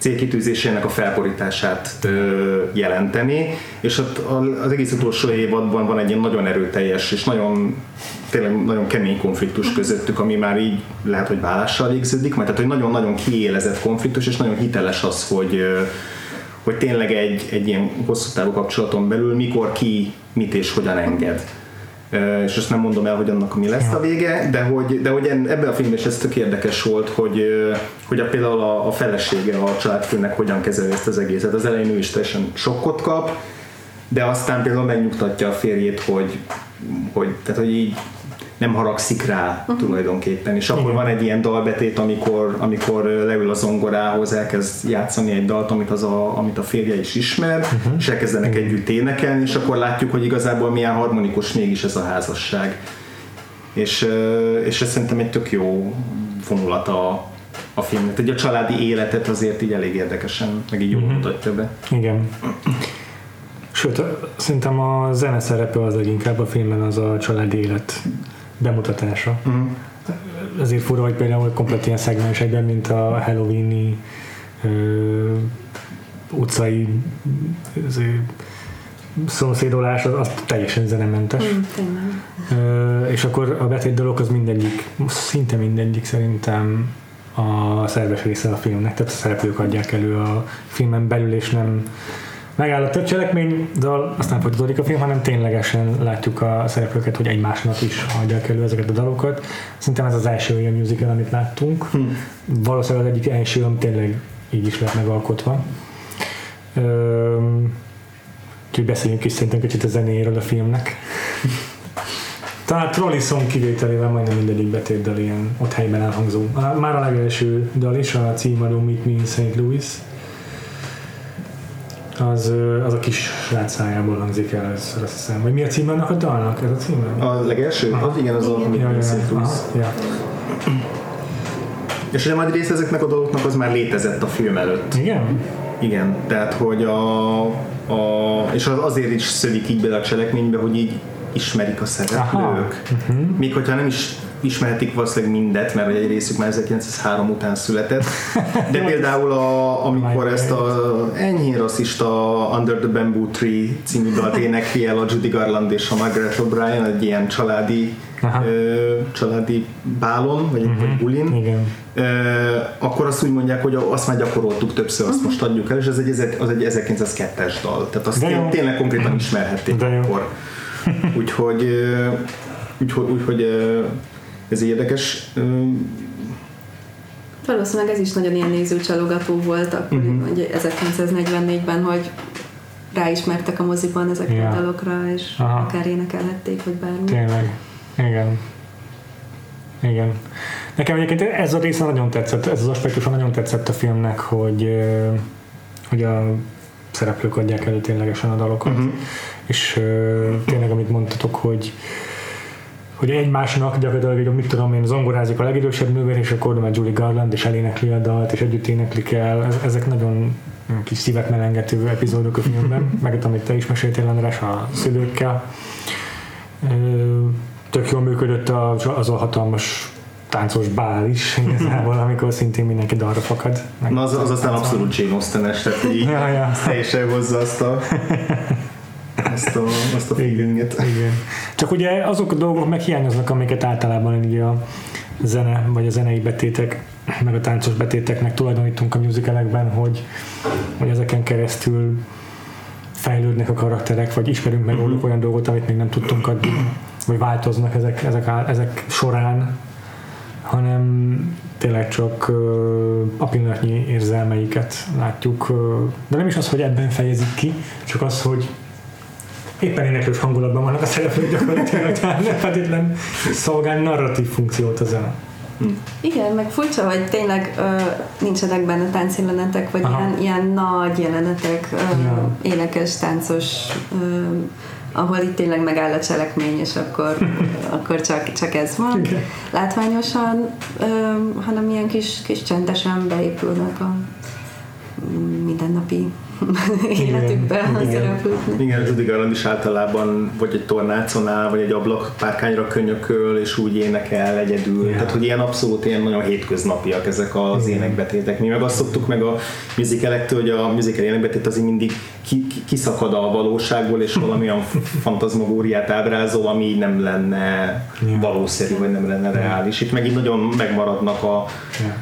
célkitűzésének a felborítását ö, jelenteni, és az egész utolsó évadban van egy ilyen nagyon erőteljes és nagyon, tényleg nagyon kemény konfliktus közöttük, ami már így lehet, hogy válással végződik, mert tehát, hogy nagyon-nagyon kiélezett konfliktus, és nagyon hiteles az, hogy, hogy tényleg egy, egy ilyen hosszú távú kapcsolaton belül mikor ki, mit és hogyan enged. És azt nem mondom el, hogy annak mi lesz a vége, de hogy, de hogy ebben a filmben is ez tök érdekes volt, hogy, hogy a, például a, a felesége a családfőnek hogyan kezeli ezt az egészet. Az elején ő is teljesen sokkot kap, de aztán például megnyugtatja a férjét, hogy, hogy, tehát, hogy így nem haragszik rá uh-huh. tulajdonképpen. És akkor van egy ilyen dalbetét, amikor, amikor leül a zongorához, elkezd játszani egy dalt, amit, az a, amit a férje is ismer, uh-huh. és elkezdenek uh-huh. együtt énekelni, és akkor látjuk, hogy igazából milyen harmonikus mégis ez a házasság. És, és ez szerintem egy tök jó vonulat a, a filmnek. Egy a családi életet azért így elég érdekesen, meg így jól uh-huh. mutatja be. Igen. Sőt, szerintem a zene szerepe az leginkább a filmben az a családi élet bemutatása. Mm. Azért fura, hogy például komplet ilyen szegmensekben, mint a halloweeni ö, utcai ö, szomszédolás, az, az teljesen zenementes. Mm, ö, és akkor a betét dolog az mindegyik, szinte mindegyik szerintem a szerves része a filmnek, tehát a szereplők adják elő a filmen belül, és nem megáll a több cselekmény, de aztán folytatódik a film, hanem ténylegesen látjuk a szereplőket, hogy egymásnak is adják elő ezeket a dalokat. Szerintem ez az első olyan musical, amit láttunk. Hmm. Valószínűleg az egyik első, ami tényleg így is lett megalkotva. Üm, úgyhogy beszéljünk is szerintem kicsit a zenéről a filmnek. Talán Trolley Song kivételével majdnem mindegyik betét dal ilyen ott helyben elhangzó. Már a legelső dal is, a címadó Meet me in Saint Louis. Az, az a kis srác szájából hangzik el, azt hiszem. Vagy mi a címe annak a dalnak? Ez a címe? A legelső? Ah. Az igen, az a Szintusz. Ja. És ugye majd rész ezeknek a dolgoknak az már létezett a film előtt. Igen? Igen, tehát hogy a... a és az azért is szövik így bele a cselekménybe, hogy így ismerik a szereplők. Uh-huh. Még hogyha nem is ismerhetik valószínűleg mindet, mert egy részük már ezerkilencszázhárom után született, de például a, amikor ezt a enyhén rasszista Under the Bamboo Tree című dalt énekli el a Judy Garland és a Margaret O'Brien egy ilyen családi ö, családi bálon, vagy uh-huh. egy bulin, ö, akkor azt úgy mondják, hogy azt már gyakoroltuk többször, azt most adjuk el, és ez egy, az egy ezerkilencszázkettes dal, tehát azt én, tényleg konkrétan ismerhették akkor. Úgyhogy ö, úgyhogy, úgyhogy ö, ez érdekes. Valószínűleg ez is nagyon ilyen nézőcsalogató volt akkor, uh-huh. ezerkilencszáznegyvennégyben, hogy ráismertek a moziban ezekre ja. a dalokra, és aha. akár énekelhették, vagy bármi. Tényleg. Igen. Igen. Nekem egyébként ez a része nagyon tetszett, ez az aspektusa nagyon tetszett a filmnek, hogy, hogy a szereplők adják elő ténylegesen a dalokat. Uh-huh. És tényleg, amit mondtatok, hogy hogy egymásnak gyakorlatilag, mit tudom én, zongorázik a legidősebb nővér, és akkor már Judy Garland is elénekli a dalt, és együtt éneklik el. Ezek nagyon kis szívet melengető epizódok a filmben, meg amit te is meséltél, András, a szülőkkel. Tök jól működött az a hatalmas táncos bál is igazából, amikor szintén mindenki dalra fakad. Na az, az aztán abszolút Jane Austen-es, tehát így ja, ja. teljesen hozza azt a azt a, azt a feelinget. Igen, igen. Csak ugye azok a dolgok meg hiányoznak, amiket általában ugye a zene, vagy a zenei betétek, meg a táncos betéteknek tulajdonítunk a musicalekben, hogy, hogy ezeken keresztül fejlődnek a karakterek, vagy ismerünk meg róluk olyan dolgot, amit még nem tudtunk adni, vagy változnak ezek, ezek, ezek során, hanem tényleg csak a pillanatnyi érzelmeiket látjuk. De nem is az, hogy ebben fejezik ki, csak az, hogy éppen éneklős hangulatban vannak a szereplők gyakorlatilag, tehát nem feltétlen szolgál narratív funkciót a zene. Hm. Igen, meg furcsa, hogy tényleg ö, nincsenek benne táncjelenetek, vagy ilyen, ilyen nagy jelenetek, ö, ja. énekes, táncos, ö, ahol itt tényleg megáll a cselekmény, és akkor, akkor csak, csak ez van. Igen. Látványosan, ö, hanem ilyen kis, kis csendesen beépülnek a mindennapi életükben a szereplőknek. Igen, Judy Garland is általában vagy egy tornácon áll, vagy egy ablakpárkányra könyököl, és úgy énekel egyedül. Yeah. Tehát, hogy ilyen abszolút ilyen nagyon hétköznapiak ezek az yeah. énekbetétek. Mi meg azt szoktuk meg a musicalektől, hogy a musical énekbetét azért mindig ki, ki, kiszakad a valóságból, és valamilyen fantazmagóriát ábrázol, ami nem lenne yeah. valószerű, vagy nem lenne yeah. reális. Itt meg így nagyon megmaradnak a yeah.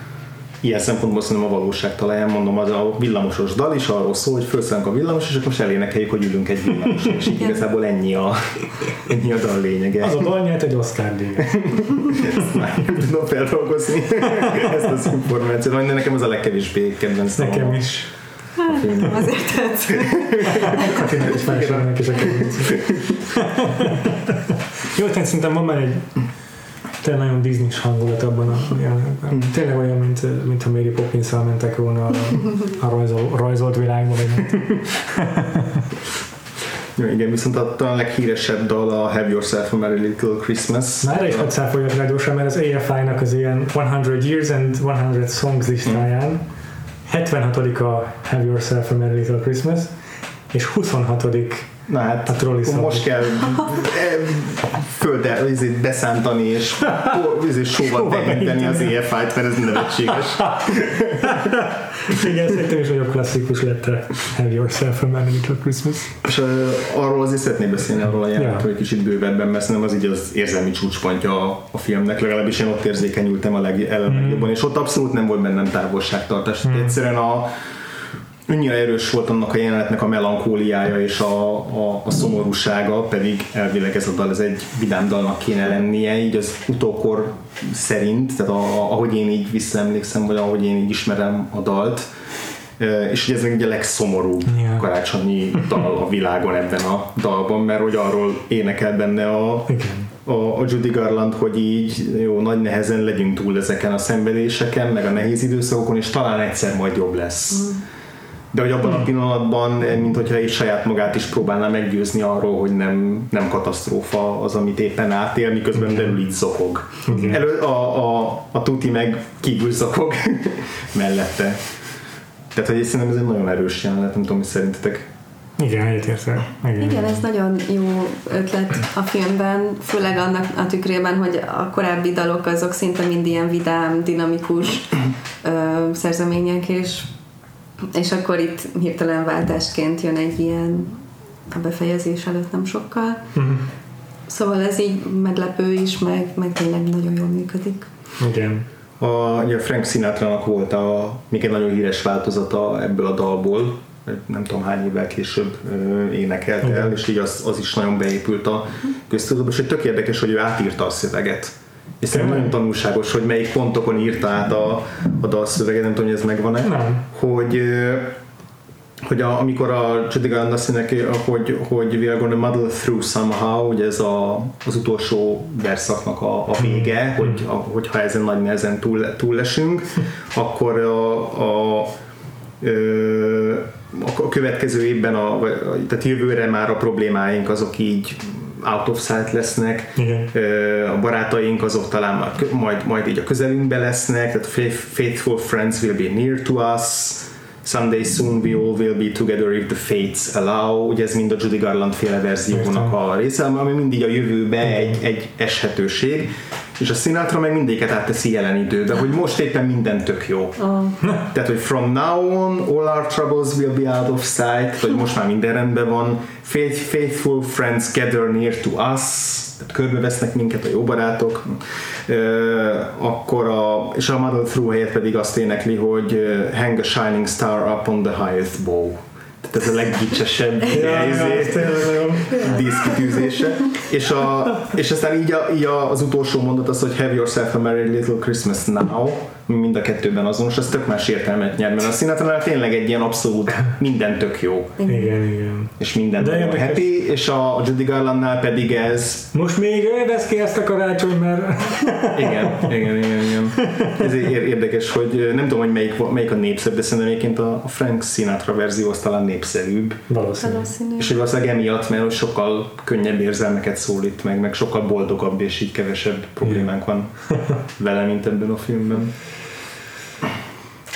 ilyen szempontból szerintem a valóság talán, mondom, az a villamosos dal is arról szól, hogy felszállunk a villamos, és akkor most elénekeljük, hogy ülünk egy villamoson, és így igazából ennyi a, ennyi a dal lényege. Az a dal nyert egy Oscar-díjat. Ezt már nem tudom feldolgozni, ezt az információt, de nekem ez a legkevésbé kedvenc dal. Nekem is. Hát, azért tetszett. Hát én is felsorolnak, és a kedvenc. Jó, tehát szerintem van már egy tényleg nagyon Disney-s hangulat abban a jelenekben. Tényleg olyan, mint, mint ha Mary Poppins-szal mentek volna a, a rajzol, rajzolt világba. Jó, igen, viszont a talán leghíresebb dal a Have Yourself a Merry Little Christmas. Már erre is hadd száfoljak rá gyorsan, mert az á ef i-nak az ilyen száz Years and száz Songs listáján mm. hetvenhatodik a Have Yourself a Merry Little Christmas, és huszonhatodik Na hát, a most kell földre beszántani és sóval tekinteni az é ef i-t, mert ez nevetséges. Igen, szerintem is nagyobb klasszikus lett a Have Yourself a Merry Little Christmas. És uh, arról azért szeretnék beszélni, arról a jelenet, hogy yeah. kicsit bővebben, mert nem az így az érzelmi csúcspontja a, a filmnek, legalábbis én ott érzékenyültem a legjobban, mm. és ott abszolút nem volt bennem távolságtartás. Mm. Egyszerűen a annyira erős volt annak a jelenetnek a melankóliája és a, a, a szomorúsága, pedig elvileg ez a dal, ez egy vidám dalnak kéne lennie, így az utókor szerint, tehát a, ahogy én így visszaemlékszem, vagy ahogy én így ismerem a dalt, és ugye ez ugye a legszomorúbb yeah. karácsonyi dal a világon ebben a dalban, mert hogy arról énekel benne a... Igen. A, a Judy Garland, hogy így jó, nagy nehezen legyünk túl ezeken a szenvedéseken, meg a nehéz időszakokon, és talán egyszer majd jobb lesz. Mm. De hogy abban a pillanatban, mint hogyha is saját magát is próbálná meggyőzni arról, hogy nem, nem katasztrófa az, amit éppen átél, miközben okay. belül így zokog. Okay. Elő a, a, a tuti meg kívül zokog mellette. Tehát, hogy szerintem ez egy nagyon erős jelenet, nem tudom, hogy szerintetek. Igen, egyetértek. Igen, igen, ez nagyon jó ötlet a filmben, főleg annak a tükrében, hogy a korábbi dalok azok szinte mind ilyen vidám, dinamikus ö, szerzemények, és és akkor itt hirtelen váltásként jön egy ilyen a befejezés előtt nem sokkal. Mm-hmm. Szóval ez így meglepő is, meg, meg tényleg nagyon jól működik. Igen. A, ugye Frank Sinatra-nak volt a, még egy nagyon híres változata ebből a dalból, nem tudom hány évvel később ö, énekelt mm-hmm. el, és így az, az is nagyon beépült a köztudatba, és tök érdekes, hogy ő átírta a szöveget. És szerintem nagyon tanulságos, hogy melyik pontokon írta át a, a dalszöveget, nem tudom, hogy ez megvan-e, nem. hogy, hogy a, amikor a Judy Garland azt mondja, hogy, hogy we are going to muddle through somehow, ugye ez a, az utolsó verszaknak a, a vége, hogy a, hogyha ezen nagy nehezen túl, túllesünk, akkor a, a, a a következő évben, a, tehát jövőre már a problémáink azok így out of sight lesznek, uh, a barátaink azok talán majd, majd így a közelünkben lesznek, tehát faithful friends will be near to us, someday soon we all will be together if the fates allow, ugye ez mind a Judy Garland féle verziónak a része, ami mindig a jövőbe egy, egy eshetőség, és a Sinatra meg mindéket átteszi jelen időbe, hogy most éppen minden tök jó. Oh. Tehát, hogy from now on all our troubles will be out of sight, vagy most már minden rendben van, Faith, faithful friends gather near to us, tehát körbevesznek minket a jó barátok, akkor a, és a muddle through helyett pedig azt énekli, hogy hang a shining star up on the highest bow. Tehát ez a leggicsesebb díszkitűzése. És, a, és aztán így, a, így a, az utolsó mondat az, hogy have yourself a merry little Christmas now, mind a kettőben azonos, ez tök más értelmet nyer, mert a Sinatra tényleg egy ilyen abszolút minden tök jó. Igen, igen. És minden nagyon happy, és a Judy Garlandnál pedig ez... Most még övesz ki ezt a karácsony, mert... igen, igen, igen, igen. Ez érdekes, hogy nem tudom, hogy melyik, melyik a népszerűbb, de szerintem egyébként a Frank Sinatra verzió az talán népszerűbb. Valószínű. Valószínű. És hogy valószínűleg emiatt, mert sokkal könnyebb érzelmeket szólít meg, meg sokkal boldogabb, és így kevesebb problémánk van vele, mint ebben a filmben.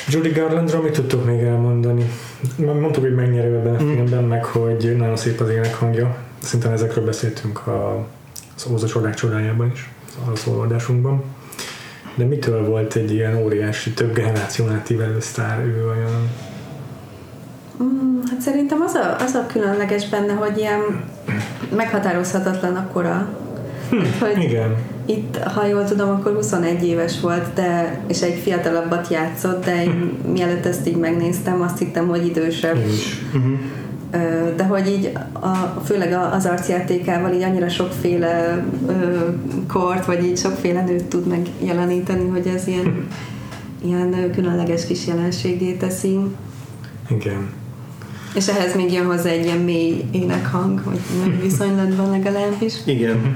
Judy Garlandról mit tudtuk még elmondani? Mondtuk, hogy megnyerő ebben a filmben, meg hogy nagyon szép az énekhangja. Szerintem ezekről beszéltünk a, az Óz a csodák csodájában is, a szóoldásunkban. De mitől volt egy ilyen óriási, több generáción átívelő sztár ő olyan? Mm, hát szerintem az a, az a különleges benne, hogy ilyen meghatározhatatlan a kora. Hm, hogy igen. Itt, ha jól tudom, akkor huszonegy éves volt, de, és egy fiatalabbat játszott, de én, mielőtt ezt így megnéztem, azt hittem, hogy idősebb. Mm-hmm. De hogy így, a, főleg az arcjátékával így annyira sokféle ö, kort, vagy így sokféle nőt tud megjeleníteni, hogy ez ilyen, ilyen különleges kis jelenségé teszi. Igen. És ehhez még jön hozzá egy ilyen mély énekhang, hogy viszonylatban legalábbis. Igen.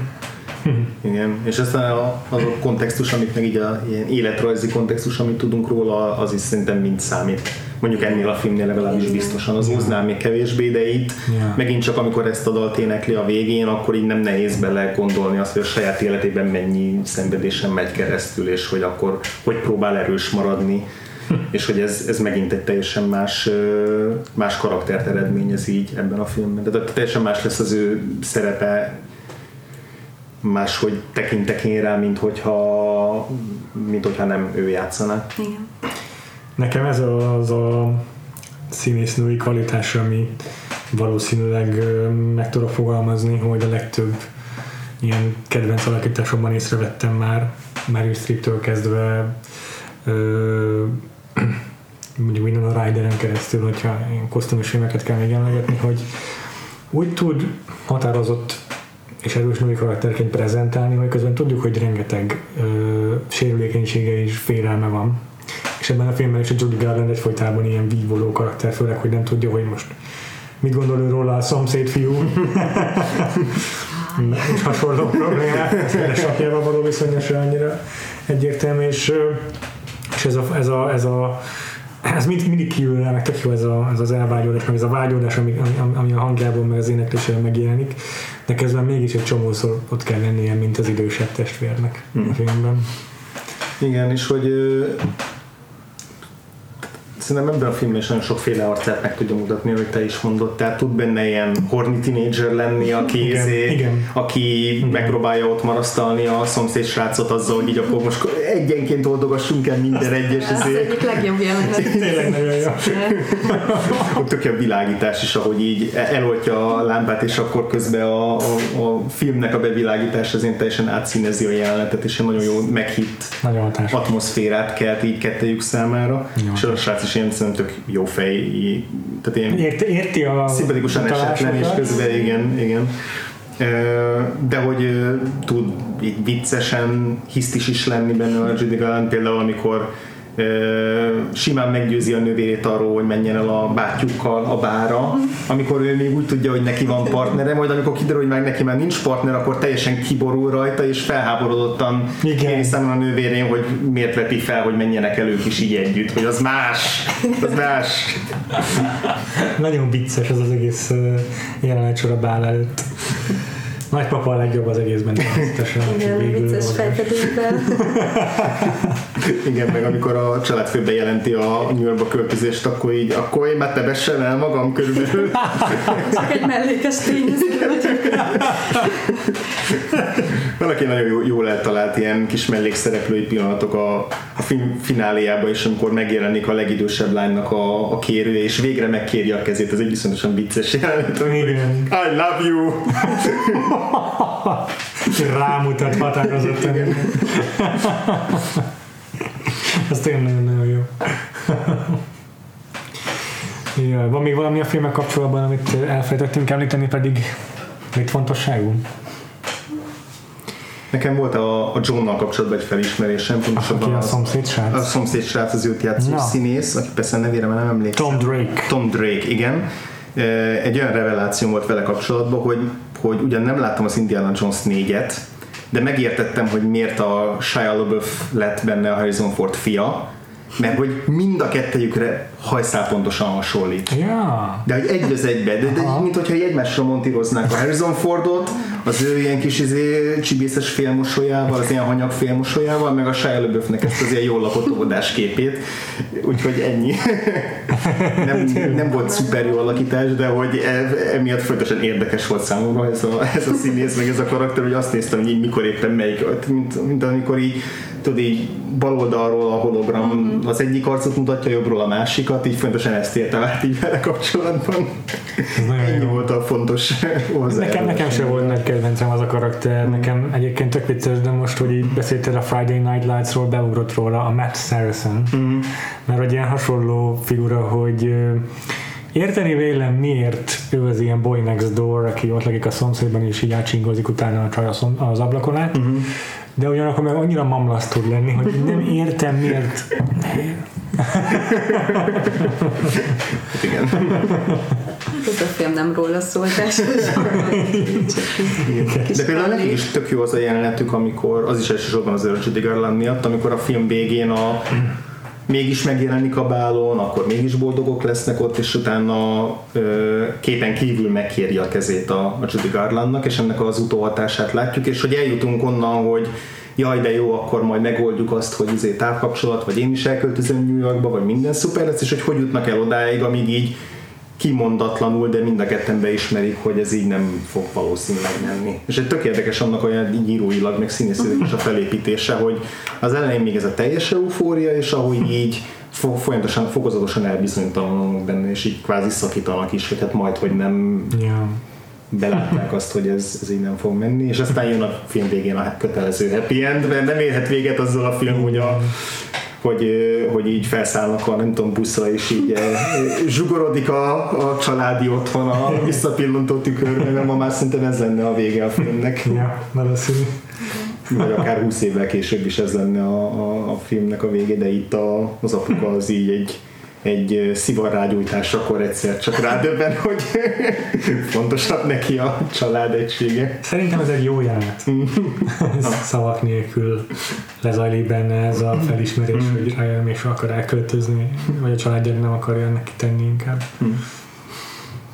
Igen, és aztán az a kontextus, amit meg így a ilyen életrajzi kontextus, amit tudunk róla, az is szerintem mind számít. Mondjuk ennél a filmnél legalábbis biztosan, az húznám még kevésbé, de itt yeah. megint csak amikor ezt a dalt énekli a végén, akkor így nem nehéz bele gondolni azt, hogy a saját életében mennyi szenvedésen megy keresztül, és hogy akkor hogy próbál erős maradni, és hogy ez, ez megint egy teljesen más, más karaktert eredményez így ebben a filmben. Tehát teljesen más lesz az ő szerepe, máshogy tekintek én rá, mint hogyha, mint hogyha nem ő játszana. Igen. Nekem ez az a színésznői kvalitás, ami valószínűleg meg tudom fogalmazni, hogy a legtöbb ilyen kedvenc alakításomban észrevettem már, Meryl Streeptől kezdve ö, mondjuk innen a Rideren keresztül, hogyha ilyen kosztümös filmeket kell még emlegetni, hogy úgy tud határozott és erős női karakterként prezentálni, hogy közben tudjuk, hogy rengeteg ö, sérülékenysége és félelme van. És ebben a filmben is a Judy Garland egyfolytában ilyen vívoló karakter, főleg, hogy nem tudja, hogy most mit gondol ő róla a szomszéd fiú, és hasonló problémák, de sakjával való viszonyosan annyira egyértelmű, és, és ez, a, ez, a, ez, a, ez mind, mindig kívül rá, meg tök jó ez, a, ez az elvágyódás, meg ez a vágyódás, ami, ami a hangjából, meg az éneklésében megjelenik, de közben mégis egy csomószor ott kell lennie, mint az idősebb testvérnek hmm. a filmben. Igen, és hogy ö, szerintem ebben a filmben is nagyon sokféle arcát meg tudja mutatni, ahogy te is mondod, tehát tud benne ilyen horny teenager lenni, aki, igen, ezért, igen. aki igen. megpróbálja ott marasztalni a szomszéd srácot azzal, hogy így akkor most egyenként oldogassunk el minden egyes. Ez egyik legjobb jelenet. Tényleg nagyon jó. Ott tök a világítás is, ahogy így eloltja a lámpát, és akkor közben a, a, a filmnek a bevilágítás azért teljesen átszínezi a jelenetet, és egy nagyon jó meghitt nagyon atmoszférát kelt így kettejük számára. Jó. És a srác is ilyen szerintem tök jó fej, tehát ilyen érti, érti a szimpatikusan esetlen, és közben igen, igen. De hogy tud így viccesen, hisztis is lenni benne a Judy Garland, például amikor simán meggyőzi a nővérét arról, hogy menjen el a bátyjukkal a bárra, amikor ő még úgy tudja, hogy neki van partnere, majd amikor kiderül, hogy meg neki már nincs partner, akkor teljesen kiborul rajta, és felháborodottan kéri számon a nővérén, hogy miért veti fel, hogy menjenek el ők is így együtt, hogy az más, az más. Nagyon vicces az az egész jelenet sor a bál előtt. Nagypapa a legjobb az egészben. Igen, vicces fejfedőkben. Igen, meg amikor a családfő bejelenti a nyúlba költözést, akkor így, akkor én már tebessem el magam körülbelül. Csak egy mellékes tényező. Valaki nagyon jó, jól eltalált ilyen kis mellékszereplői pillanatok a, a film fináléjában is, amikor megjelenik a legidősebb lánynak a, a kérője, és végre megkéri a kezét. Ez egy viszontosan vicces jelenet. Igen. I love you! Rámutat határozottan. Igen. Ez tényleg nagyon-nagyon jó. Jaj, van még valami a filmek kapcsolatban, amit elfelejtettünk említeni, pedig mit fontosságú? Nekem volt a, a Johnnal kapcsolatban egy felismerésem. Aki a szomszédsrác? A szomszédsrác, az őt játszó ja. színész, aki persze nevére már nem emlékszem. Tom Drake. Tom Drake, igen. Egy olyan reveláció volt vele kapcsolatban, hogy, hogy ugyan nem láttam az Indiana Jones négyet, de megértettem, hogy miért a Shia LaBeouf lett benne a Harrison Ford fia, mert hogy mind a kettejükre hajszál pontosan hasonlít. Ja. De hogy egy az egybe, de, de mint hogyha egymásra montíroznák a Harrison Fordot, az ő ilyen kis izé, csibészes félmosolyával, az ilyen hanyag félmosolyával, meg a Shia LaBeoufnek ezt az ilyen jól lakott óvodás képét. Úgyhogy ennyi. Nem, nem volt szuper jó alakítás, de hogy emiatt folyamatosan érdekes volt számomra ez a, ez a színész, meg ez a karakter, hogy azt néztem, hogy így mikor éppen melyik, mint, mint amikor így, tudod így baloldalról a hologram az egyik arcot mutatja, jobbról a másikat, így fontosan ezt értem át így vele kapcsolatban. Ennyi volt a fontos hozzájárulás. Nekem, nekem sem volt nagy kedvencem az a karakter, nekem egyébként tök vicces, de most, hogy így beszéltél a Friday Night Lights-ról, beugrott róla a Matt Saracen, mm. mert egy ilyen hasonló figura, hogy érteni vélem miért ő az ilyen boy next door, aki ott lakik a szomszédban és így átcsingozik utána a csaj az ablakon át, mm. de ugyanakkor meg annyira mamlasz tud lenni, hogy nem értem miért. Igen. Ez a film nem róla szólt. De például neki is tök jó az a jelenetük, amikor, az is elsősorban az Judy Garland miatt, amikor a film végén a mégis megjelenik a bálon, akkor mégis boldogok lesznek ott, és utána ö, képen kívül megkéri a kezét a, a Judy Garlandnak, és ennek az utóhatását látjuk, és hogy eljutunk onnan, hogy jaj, de jó, akkor majd megoldjuk azt, hogy izé távkapcsolat, vagy én is elköltözöm New Yorkba, vagy minden szuper lesz, és hogy hogy jutnak el odáig, amíg így kimondatlanul, de mind a ketten beismerik, hogy ez így nem fog valószínűleg menni. És egy tök érdekes annak olyan íróilag, meg színészőileg is a felépítése, hogy az elején még ez a teljes eufória, és ahogy így folyamatosan, fokozatosan elbizonytalanulnak benne, és így kvázi szakítanak is, hogy hát majd, hogy nem... Yeah. belátták azt, hogy ez, ez így nem fog menni, és aztán jön a film végén a kötelező happy end, mert nem érhet véget azzal a film, hogy, a, hogy, hogy így felszállnak a nem tudom buszra, és így e, zsugorodik a, a családi otthon a visszapillantó tükörben, mert ma már szerintem ez lenne a vége a filmnek. Ja, valószínű. Vagy akár húsz évvel később is ez lenne a, a, a filmnek a vége, de itt a, az apuka az így egy egy szivarrágyújtásakor egyszer csak rádöbben, hogy fontosabb neki a család egysége. Szerintem ez egy jó jelenet. Szavak nélkül lezajlik benne ez a felismerés, hogy rájön és akar elköltözni, vagy a családjának nem akarja neki tenni inkább.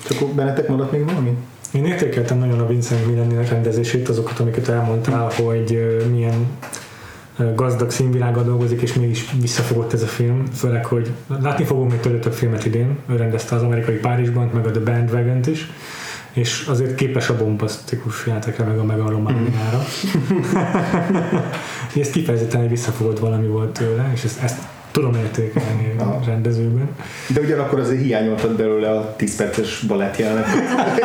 Csak bennetek maradt még valami? Én értékeltem nagyon a Vincent Minnelli rendezését, azokat, amiket elmondtál, hogy milyen gazdag színvilággal dolgozik, és mégis visszafogott ez a film, főleg, hogy látni fogunk még tőle több filmet idén, ő rendezte az amerikai Párizsban, meg a The Bandwagon-t is, és azért képes a bombasztikus játékra, meg a megalomániára. Ez kifejezetten egy visszafogott valami volt tőle, és ezt, ezt tudom értékelni a rendezőben. De ugyanakkor azért hiányoltad belőle a tíz perces balett jelenetet.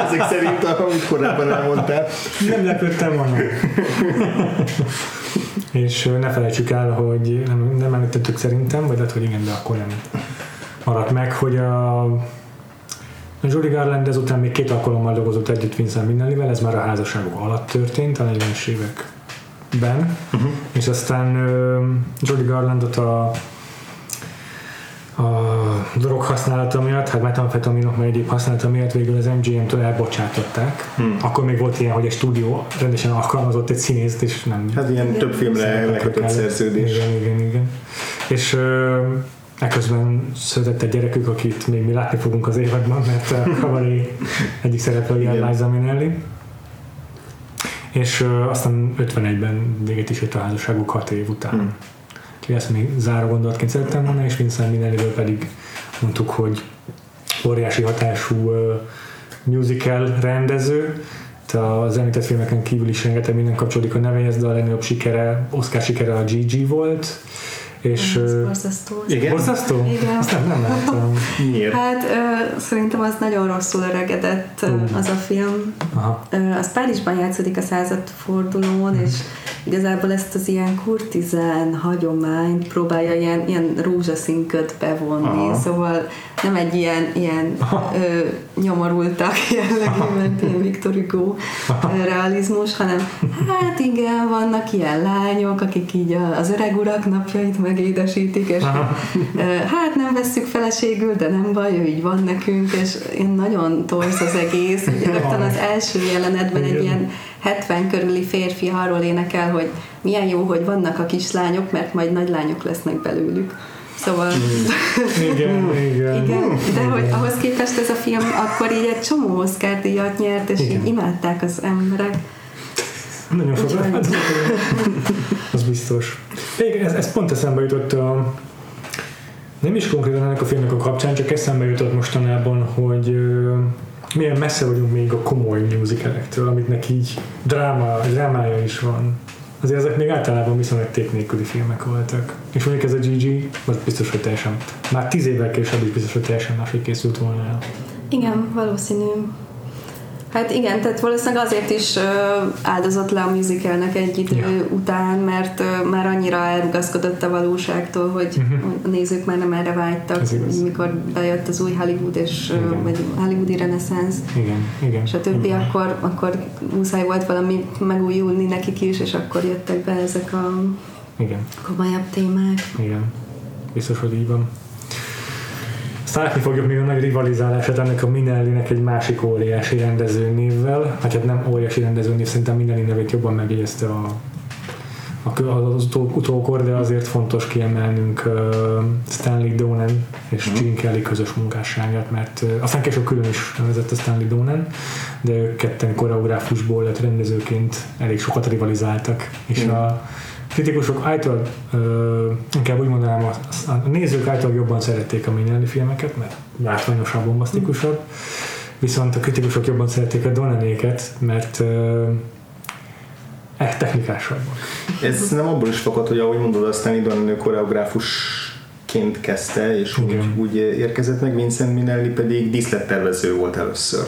Ezek szerint, amit korábban elmondtál. Nem lepődtem volna. És ne felejtsük el, hogy nem, nem említettük szerintem, vagy lehet, hogy igen, de akkor nem maradt meg, hogy a, a Judy Garland ezután még két alkalommal dolgozott együtt Vincent Minnellivel, ez már a házasságok alatt történt, a negyvenes években, uh-huh. és aztán uh, Judy Garlandot a a drog használata miatt, hát metamfetaminok meg egyéb használata miatt végül az em gé em-től elbocsátották. Hmm. Akkor még volt ilyen, hogy egy stúdió rendesen alkalmazott egy színészt, és nem... Hát ilyen több filmre lekötött szerződés. Igen, igen, igen. És ö, ekközben született egy gyerekük, akit még mi látni fogunk az évadban, mert a kabaré egyik szereplője Liza Minnelli. és uh, aztán ötvenegyben véget is jött a házasságuk hat év után. Hmm. Úgyhogy ezt még záró gondolatként szerettem volna, és Vincent Minnelliről pedig mondtuk, hogy óriási hatású uh, musical rendező. Az említett filmeken kívül is rengeteg minden kapcsolódik a nevéhez, de a legnagyobb sikere, Oscar sikere a Gigi volt. És borzasztó. Igen? Borzasztó? Igen. Azt nem, nem láttam. Miért? Hát ö, szerintem az nagyon rosszul öregedett uh. az a film. Aha. Ö, az Párizsban játszódik a századfordulón, hmm. és igazából ezt az ilyen kurtizán hagyományt próbálja ilyen, ilyen rózsaszín ködbe vonni. Aha. Szóval nem egy ilyen, ilyen ö, nyomorultak jellegű, mint ilyen Victor Hugo realizmus, hanem hát igen, vannak ilyen lányok, akik így az öreg urak napjait megédesítik, és ö, hát nem vesszük feleségül, de nem baj, ő így van nekünk, és én nagyon torz az egész. Rögtön az első jelenetben egy ilyen hetven körüli férfi arról énekel, hogy milyen jó, hogy vannak a kislányok, mert majd nagy lányok lesznek belőlük. Szóval... igen, igen. igen. De hogy ahhoz képest ez a film akkor így egy csomó Oscar-díjat nyert, és igen. így imádták az emberek. Nagyon sokat. Az biztos. Igen, ez, ez pont eszembe jutott a... Nem is konkrétan ennek a filmnek a kapcsán, csak eszembe jutott mostanában, hogy... milyen messze vagyunk még a komoly musicalektől, amiknek így dráma, drámája is van. Azért ezek még általában viszonylag tét nélküli filmek voltak. És mondjuk ez a Gigi, az biztos, hogy teljesen, már tíz évvel később is biztos, hogy teljesen máshogy készült volna el. Igen, valószínű. Hát igen, tehát valószínűleg azért is áldozott le a musicalnek egy idő ja. után, mert már annyira elrugaszkodott a valóságtól, hogy uh-huh. a nézők már nem erre vágytak, mikor bejött az új Hollywood és igen. vagy hollywoodi reneszánsz, igen, igen. és a többi, igen. akkor, akkor muszáj volt valami megújulni nekik is, és akkor jöttek be ezek a igen. komolyabb témák. Igen, biztos, hogy így van. Látni fogjuk még a nagy rivalizálását ennek a Minnellinek egy másik óriási rendezőnévvel, hát, hát nem óriási rendezőnév, szerintem Minnelli nevét jobban megjegyezte a, a, az utókor, de azért fontos kiemelnünk uh, Stanley Donen és Gene Kelly közös munkásságát, mert uh, aztán később külön is nevezett a Stanley Donen, de ők ketten koreográfusból lett rendezőként elég sokat rivalizáltak, és mm. a kritikusok által, uh, inkább úgy mondanám, a, a nézők által jobban szerették a Minnelli filmeket, mert látványosabb, bombasztikusabb, viszont a kritikusok jobban szerették a Donenéket, mert uh, eh, technikásabbak. Ez nem abból is fakad, hogy ahogy mondod, aztán Donen koreográfusként kezdte, és úgy, úgy érkezett meg, Vincent Minnelli pedig díszlettervező volt először.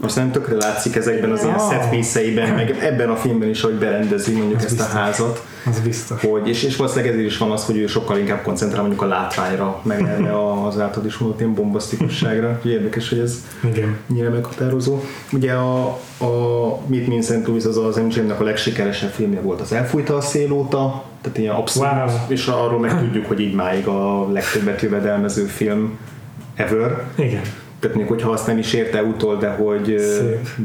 Most nem tökre látszik ezekben az ilyen set-piece-eiben, meg ebben a filmben is, hogy berendezi mondjuk ez ezt biztos. A házat. Ez biztos. Hogy, és, és valószínűleg ezért is van az, hogy ő sokkal inkább koncentrál mondjuk a látványra, meg erre az általad is mondott ilyen bombasztikusságra. Érdekes, hogy ez igen. nyilván meghatározó. Ugye a, a Meet me in Saint Louis az az em gé emnek a legsikeresebb filmje volt, az elfújta a szél óta, tehát ilyen abszolút, wow. és arról meg tudjuk, hogy így máig a legtöbbet jövedelmező film ever. Igen. Tehát hogyha azt nem is érte utol, de hogy,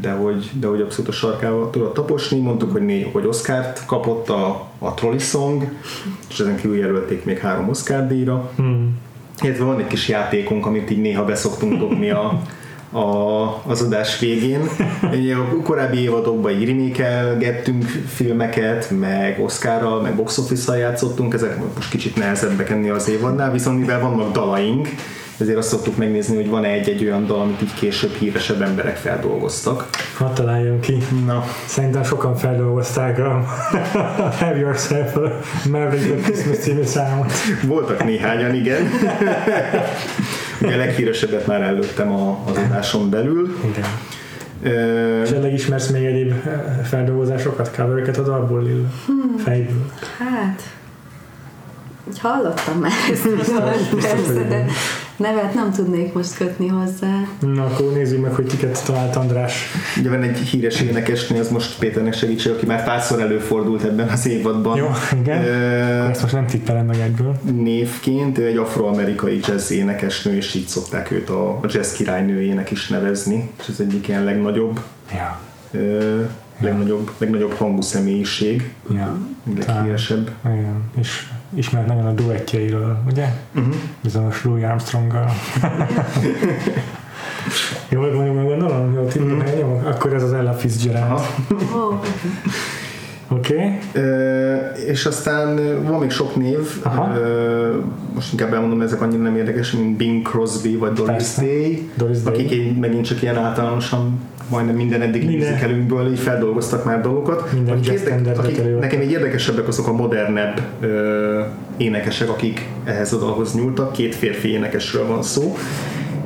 de hogy, de hogy abszolút a sarkával tudott taposni. Mondtuk, hogy négy, hogy Oscart kapott a, a Trolley Song, és ezen kívül jelölték még három Oscar-díjra. Hmm. Illetve van egy kis játékunk, amit így néha beszoktunk dobni a, a, az adás végén. A korábbi évadokban így remékelgettünk filmeket, meg Oscarral, meg box office-al játszottunk, ezek most kicsit nehezebbek ennél az évadnál, viszont mivel vannak dalaink, ezért azt szoktuk megnézni, hogy van-e egy-egy olyan dal, amit így később híresebb emberek feldolgoztak. Ha találjunk ki. Na. Szerintem sokan feldolgozták a Have Yourself a Merry Christmas című számot. Voltak néhányan, igen. Ugye a leghíresebbet már előttem az adáson belül. Igen. Ö... És elég ismersz még egyéb feldolgozásokat, covereket a dalból, Lilla? Hmm. Fejből. Hát... Úgy hallottam már ezt, persze, de nevet nem tudnék most kötni hozzá. Na, akkor nézzük meg, hogy kiket talált András. Ugye van egy híres énekesnő, az most Péternek segítség, aki már párszor előfordult ebben az évadban. Jó, igen. Ö, ezt most nem tippelem meg egyből. Névként, ő egy afroamerikai jazz énekesnő, és így szokták őt a, a jazz királynőjének is nevezni, és ez egyik ilyen legnagyobb. Ja. Ö, legnagyobb, legnagyobb hangú személyiség, ja. leghíresebb. Igen, és ismert nagyon a duettjeiről, ugye? Uh-huh. Bizonyos Louis Armstronggal. Jó, hogy mondjam, gondolom? Jó, tímben mm. elnyomok? Akkor ez az Ella Fitzgerald. Oké. Okay. Uh, és aztán van még sok név, uh, most inkább elmondom, ezek annyira nem érdekesek, mint Bing Crosby vagy Doris Day, Doris Day, akik én, megint csak ilyen általánosan majdnem minden eddig műzikelünkből így feldolgoztak már dolgokat. Akik érdek, akik, nekem egy érdekesebbek azok a modernebb uh, énekesek, akik ehhez a dalhoz nyúltak. Két férfi énekesről van szó.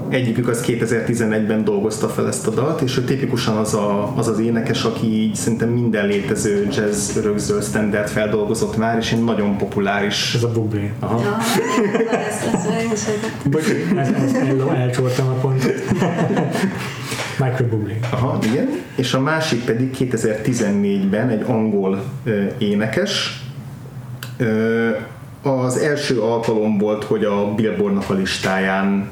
Egyikük az kétezer-tizenegyben dolgozta fel ezt a dalt, és ő tipikusan az, a, az az énekes, aki így szerintem minden létező jazz örökzöld standard feldolgozott már, és egy nagyon populáris... Ez a Bublé. Aha. Ja, ez az elcsortam a pontot. Michael Bublé. Aha, igen. És a másik pedig kétezer-tizennégyben egy angol ö, énekes. Ö, Az első alkalom volt, hogy a Billboardnak a listáján,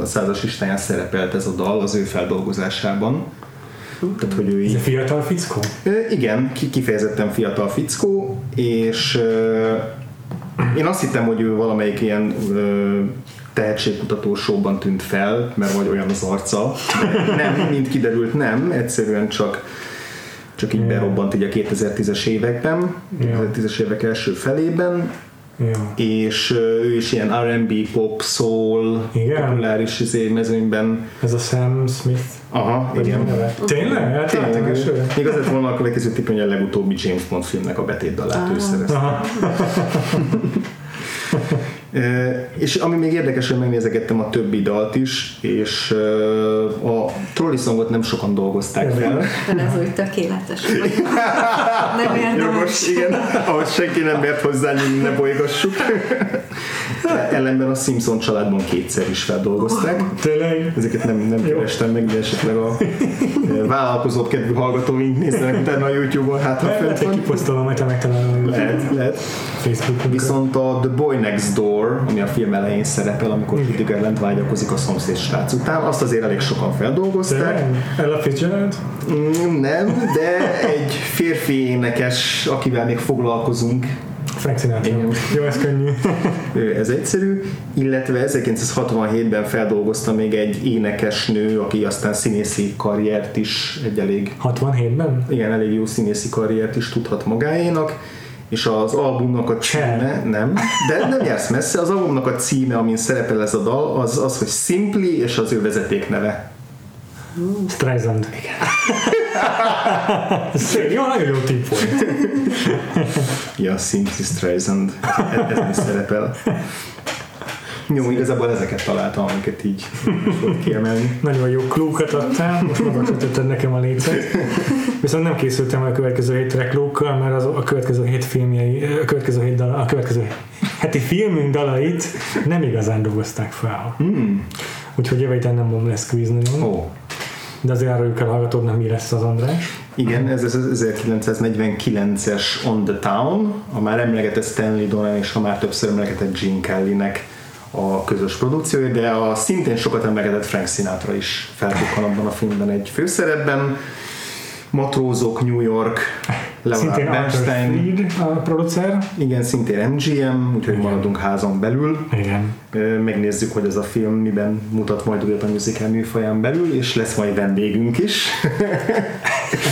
a százas listáján szerepelt ez a dal az ő feldolgozásában. Tehát, hogy ő így... Ez fiatal fickó? Igen, kifejezetten fiatal fickó, és én azt hittem, hogy ő valamelyik ilyen tehetségkutató showban tűnt fel, mert vagy olyan az arca. De nem, mint kiderült, nem, egyszerűen csak... csak így yeah. berobbant így a kétezer-tízes években, yeah. kétezer-tízes évek első felében, yeah. és ő is ilyen er end bí, pop, soul, igen. populáris mezőnyben. Ez a Sam Smith. Aha, ez igen. Tényleg? Hát tényleg. Még az lett volna a következő tipp, hogy a legutóbbi James Bond filmnek a betétdalát ah. ő szerezte. E, és ami még érdekes, hogy megnézegettem a többi dalt is, és e, a Trolley Songot nem sokan dolgozták fel. De ez úgy tökéletes. Nem érdemes. Igen, ahogy senki nem ért hozzá, ne bolygassuk. Ellenben a Simpson családban kétszer is feldolgozták. Tényleg? Ezeket nem, nem kerestem meg, de esetleg a vállalkozóbb kedvű hallgatóink néznek utána a YouTube-on, hát ha fönt van. Kiposztolom, hogy megtalálom. Lehet, lehet. Viszont a The Boy Next Door, ami a film elején szerepel, amikor Judy Garland vágyakozik a szomszéd srác után. Azt azért elég sokan feldolgozták. Ella Fitzgerald? Mm, nem, de egy férfi énekes, akivel még foglalkozunk. Frank Sinatra. Jó, ez könnyű. Ez egyszerű. Illetve ezerkilencszázhatvanhétben feldolgozta még egy énekesnő, aki aztán színészi karriert is egy elég... hatvanhétben? Igen, elég jó színészi karriert is tudhat magáénak. És az albumnak a címe, nem, de nem jársz messze, az albumnak a címe, amin szerepel ez a dal, az, az hogy Simply, és az ő vezetékneve. Uh, Streisand. Igen. Szép, jó, nagyon jó tipp volt. Ja, Simply Streisand. Ez mi szerepel. Jó, igazából ezeket találtam, amiket így volt kiemelni. Nagyon jó klókat adtál, most magasítetted nekem a lécet. Viszont nem készültem el a következő hétre klókkal, mert az a következő hét filmjei, a következő, hét dala, a következő heti filmünk dalait nem igazán dolgozták fel. Hmm. Úgyhogy jövő héten nem lesz kvíz nagyon. Oh. De azért arra kell hallgatódnak, mi lesz az András. Igen, ez az ezerkilencszáznegyvenkilences On the Town, a már emlegetett Stanley Donen és a már többször emlegetett Gene Kellynek a közös produkciója, de a szintén sokat emlegetett Frank Sinatra is felbukkan abban a filmben egy főszerepben. Matrózok, New York, Leonard Bernstein. Szintén Arthur Freed a producer. Igen, szintén em gé em, úgyhogy igen. maradunk házon belül. Igen. Megnézzük, hogy ez a film miben mutat majd újra a musical műfaján belül, és lesz majd vendégünk is.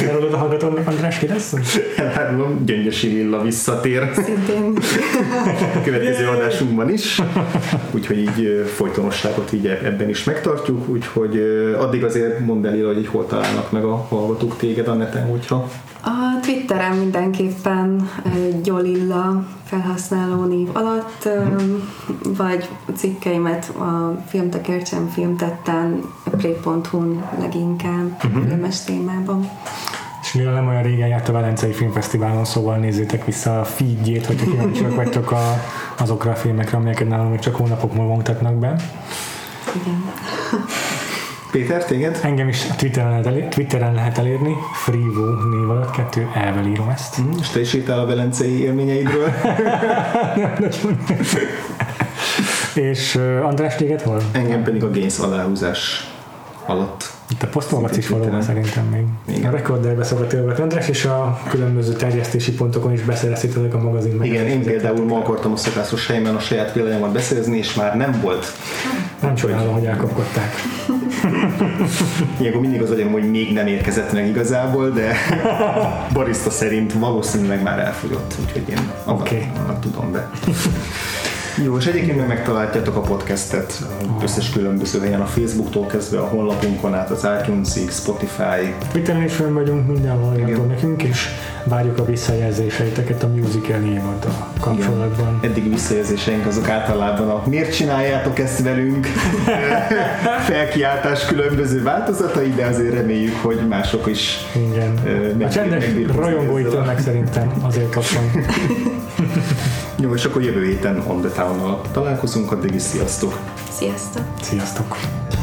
Erről oda hallgatónak, András, ki lesz? Elárulom, Gyöngyösi Lilla visszatér. Szintén. Következő adásunkban is. Úgyhogy így folytonosságot így ebben is megtartjuk, úgyhogy addig azért mondd el, Lilla, hogy hol találnak meg a hallgatók téged a neten, hogyha... A Twitteren mindenképpen Gyolilla felhasználó név alatt, vagy cikkeimet a Filmtekercen, Filmtetten, pré pont hu-n leginkább filmes témában. És mivel nem olyan régen járt a Velencei Filmfesztiválon, szóval nézzétek vissza a feedjét, hogyha kíváncsiak vagytok a, azokra a filmekre, amelyeket nálunk még csak hónapok múlva mutatnak be. Igen. Péter, téged? Engem is Twitteren lehet, elér, Twitteren lehet elérni, Frivo név alatt, kettő elvel írom ezt. Mm, és te is írtál a velencei élményeidről? Nem, nagyon nem. És uh, András, téged hol? Engem pedig a Gains aláhúzás alatt. Itt a posztolgatsz is valóban szerintem még. A rekorderbe szokott élve András, és a különböző terjesztési pontokon is beszereztétek a magazin. Igen, én például ma akartam a szokásos helyben a saját példájával beszerezni, és már nem volt. Nem csodálom, hogy elkapkodták. Ilyenkor mindig az agyam, hogy még nem érkezett meg igazából, de barista szerint valószínűleg már elfogyott, úgyhogy én annak, okay. annak tudom be. Jó, és egyébként meg megtaláljátok a podcastet összes különböző helyen, a Facebooktól kezdve a honlapunkon át, az iTunes-ig, Spotify. Twitteren is fönn vagyunk, mindenhol hallgató nekünk, és várjuk a visszajelzéseiteket a musical-jémat a kapcsolatban. Igen. Eddig visszajelzéseink azok általában a miért csináljátok ezt velünk felkiáltás különböző változatai, de azért reméljük, hogy mások is. Igen. Meg, a csendes rajongóitől meg szerintem azért kapcsom. Jó, és akkor jövő héten On the Town-nal találkozunk, addig is sziasztok! Sziasztok! Sziasztok!